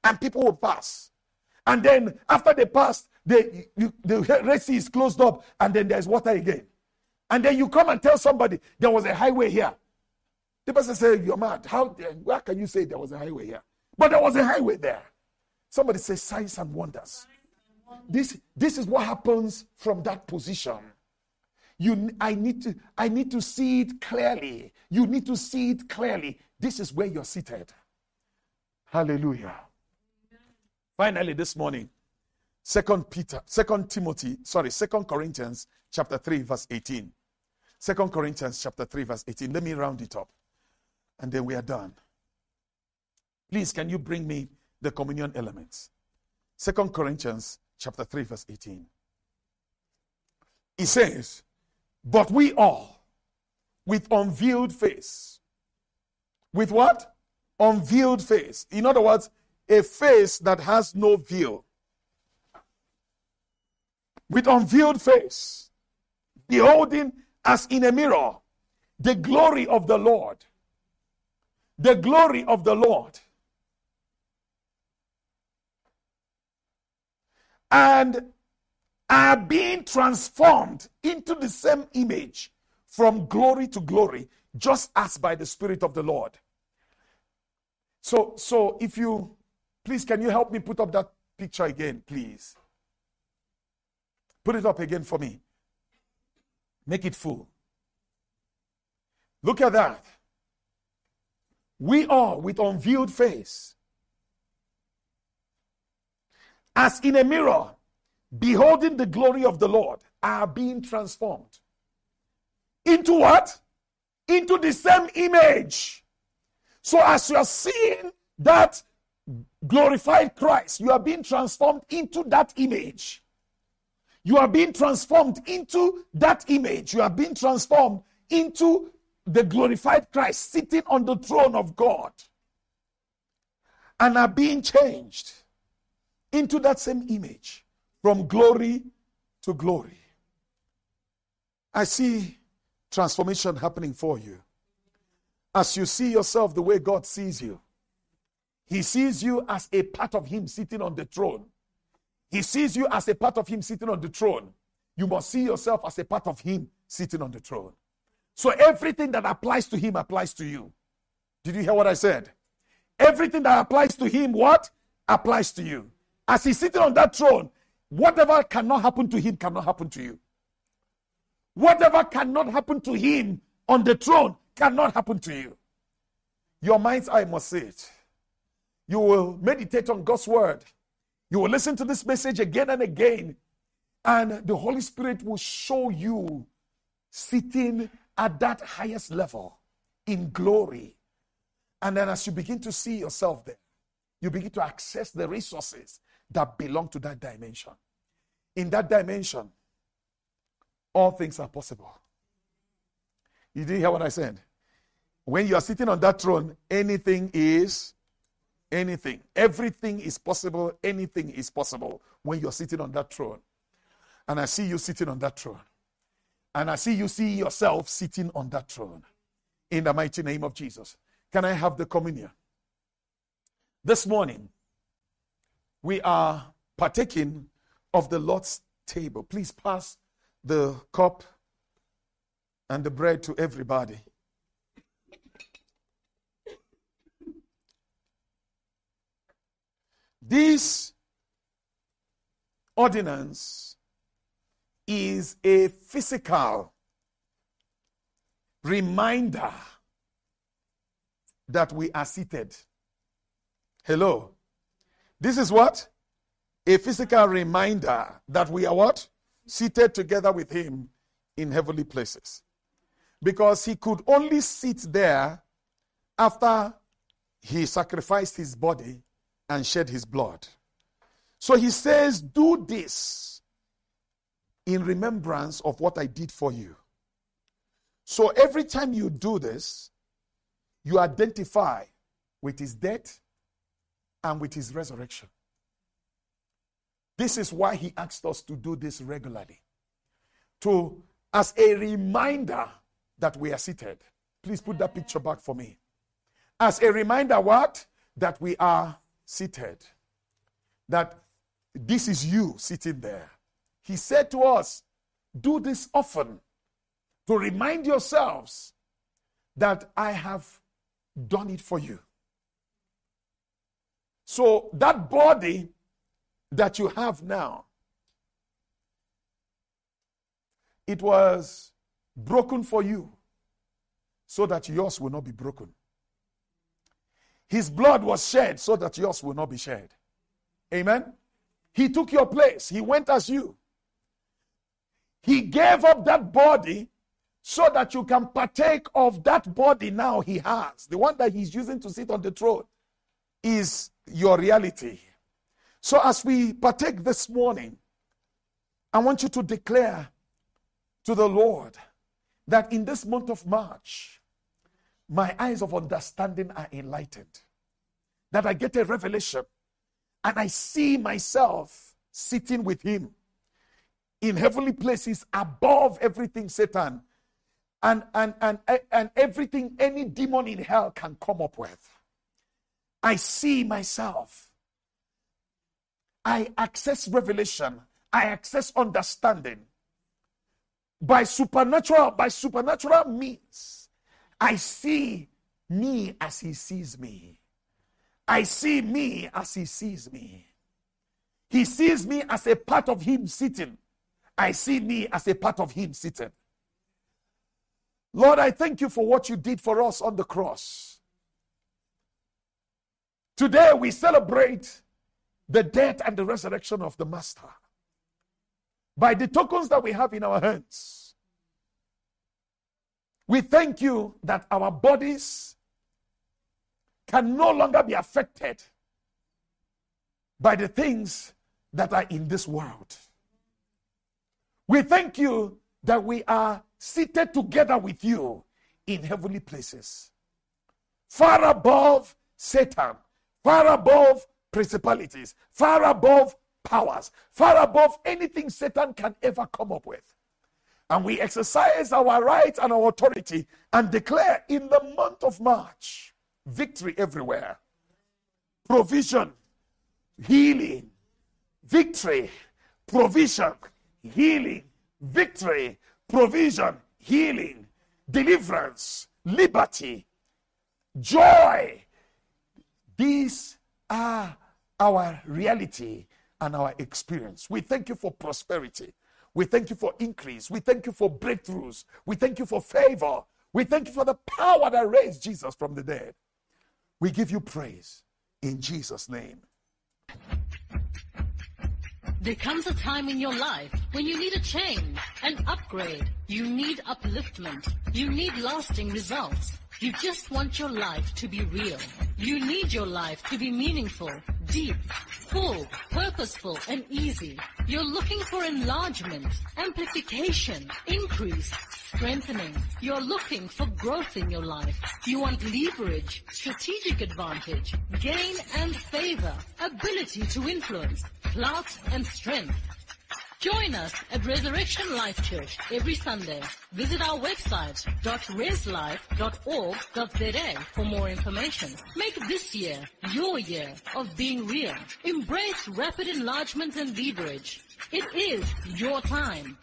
And people will pass. And then after they pass, the Red Sea is closed up and then there's water again. And then you come and tell somebody, there was a highway here. The person says, you're mad. Where can you say there was a highway here? But there was a highway there. Somebody says signs and wonders. This is what happens from that position. I need to see it clearly. You need to see it clearly. This is where you're seated. Hallelujah. Finally, this morning, 2nd Corinthians chapter 3, verse 18. 2nd Corinthians chapter 3, verse 18. Let me round it up. And then we are done. Please, can you bring me the communion elements? 2nd Corinthians chapter 3, verse 18. It says, but we all, with unveiled face. With what? Unveiled face. In other words, a face that has no veil. With unveiled face, beholding as in a mirror the glory of the Lord. The glory of the Lord. And are being transformed into the same image from glory to glory, just as by the Spirit of the Lord. So if you, please, can you help me put up that picture again, please? Put it up again for me. Make it full. Look at that. We are with unveiled face, as in a mirror, beholding the glory of the Lord, are being transformed. Into what? Into the same image. So as you are seeing that glorified Christ, you are being transformed into that image. You are being transformed into that image. You are being transformed into the glorified Christ sitting on the throne of God. And are being changed into that same image, from glory to glory. I see transformation happening for you. As you see yourself the way God sees you, He sees you as a part of Him sitting on the throne. He sees you as a part of Him sitting on the throne. You must see yourself as a part of Him sitting on the throne. So everything that applies to Him applies to you. Did you hear what I said? Everything that applies to Him, what? Applies to you. As He's sitting on that throne, whatever cannot happen to Him cannot happen to you. Whatever cannot happen to Him on the throne cannot happen to you. Your mind's eye must see it. You will meditate on God's word. You will listen to this message again and again. And the Holy Spirit will show you sitting at that highest level in glory. And then as you begin to see yourself there, you begin to access the resources that belong to that dimension. In that dimension, all things are possible. You didn't hear what I said? When you are sitting on that throne, anything is anything. Everything is possible. Anything is possible when you're sitting on that throne. And I see you sitting on that throne. And I see you see yourself sitting on that throne. In the mighty name of Jesus. Can I have the communion? This morning, we are partaking of the Lord's table. Please pass the cup and the bread to everybody. This ordinance is a physical reminder that we are seated. Hello. This is what? A physical reminder that we are what? Seated together with him in heavenly places. Because he could only sit there after he sacrificed his body and shed his blood. So he says, do this in remembrance of what I did for you. So every time you do this, you identify with his death and with his resurrection. This is why he asked us to do this regularly, to as a reminder that we are seated. Please put that picture back for me. As a reminder what? That we are seated. That this is you sitting there. He said to us, do this often to remind yourselves that I have done it for you. So that body that you have now, it was broken for you so that yours will not be broken. His blood was shed so that yours will not be shed. Amen? He took your place. He went as you. He gave up that body so that you can partake of that body now he has. The one that he's using to sit on the throne is your reality. So as we partake this morning, I want you to declare to the Lord that in this month of March, my eyes of understanding are enlightened, that I get a revelation and I see myself sitting with him in heavenly places above everything Satan and everything any demon in hell can come up with. I see myself. I access revelation. I access understanding. By supernatural means, I see me as he sees me. I see me as he sees me. He sees me as a part of him sitting. I see me as a part of him sitting. Lord, I thank you for what you did for us on the cross. Today we celebrate the death and the resurrection of the Master. By the tokens that we have in our hands, we thank you that our bodies can no longer be affected by the things that are in this world. We thank you that we are seated together with you in heavenly places, far above Satan, far above principalities, far above powers, far above anything Satan can ever come up with. And we exercise our rights and our authority and declare in the month of March, victory everywhere, provision, healing, victory, provision, healing, victory, provision, healing, deliverance, liberty, joy. These are our reality and our experience. We thank you for prosperity. We thank you for increase. We thank you for breakthroughs. We thank you for favor. We thank you for the power that raised Jesus from the dead. We give you praise in Jesus' name. There comes a time in your life when you need a change, an upgrade. You need upliftment. You need lasting results. You just want your life to be real. You need your life to be meaningful, deep, full, purposeful, and easy. You're looking for enlargement, amplification, increase, strengthening. You're looking for growth in your life. You want leverage, strategic advantage, gain and favor, ability to influence, clout and strength. Join us at Resurrection Life Church every Sunday. Visit our website, reslife.org.za, for more information. Make this year your year of being real. Embrace rapid enlargement and leverage. It is your time.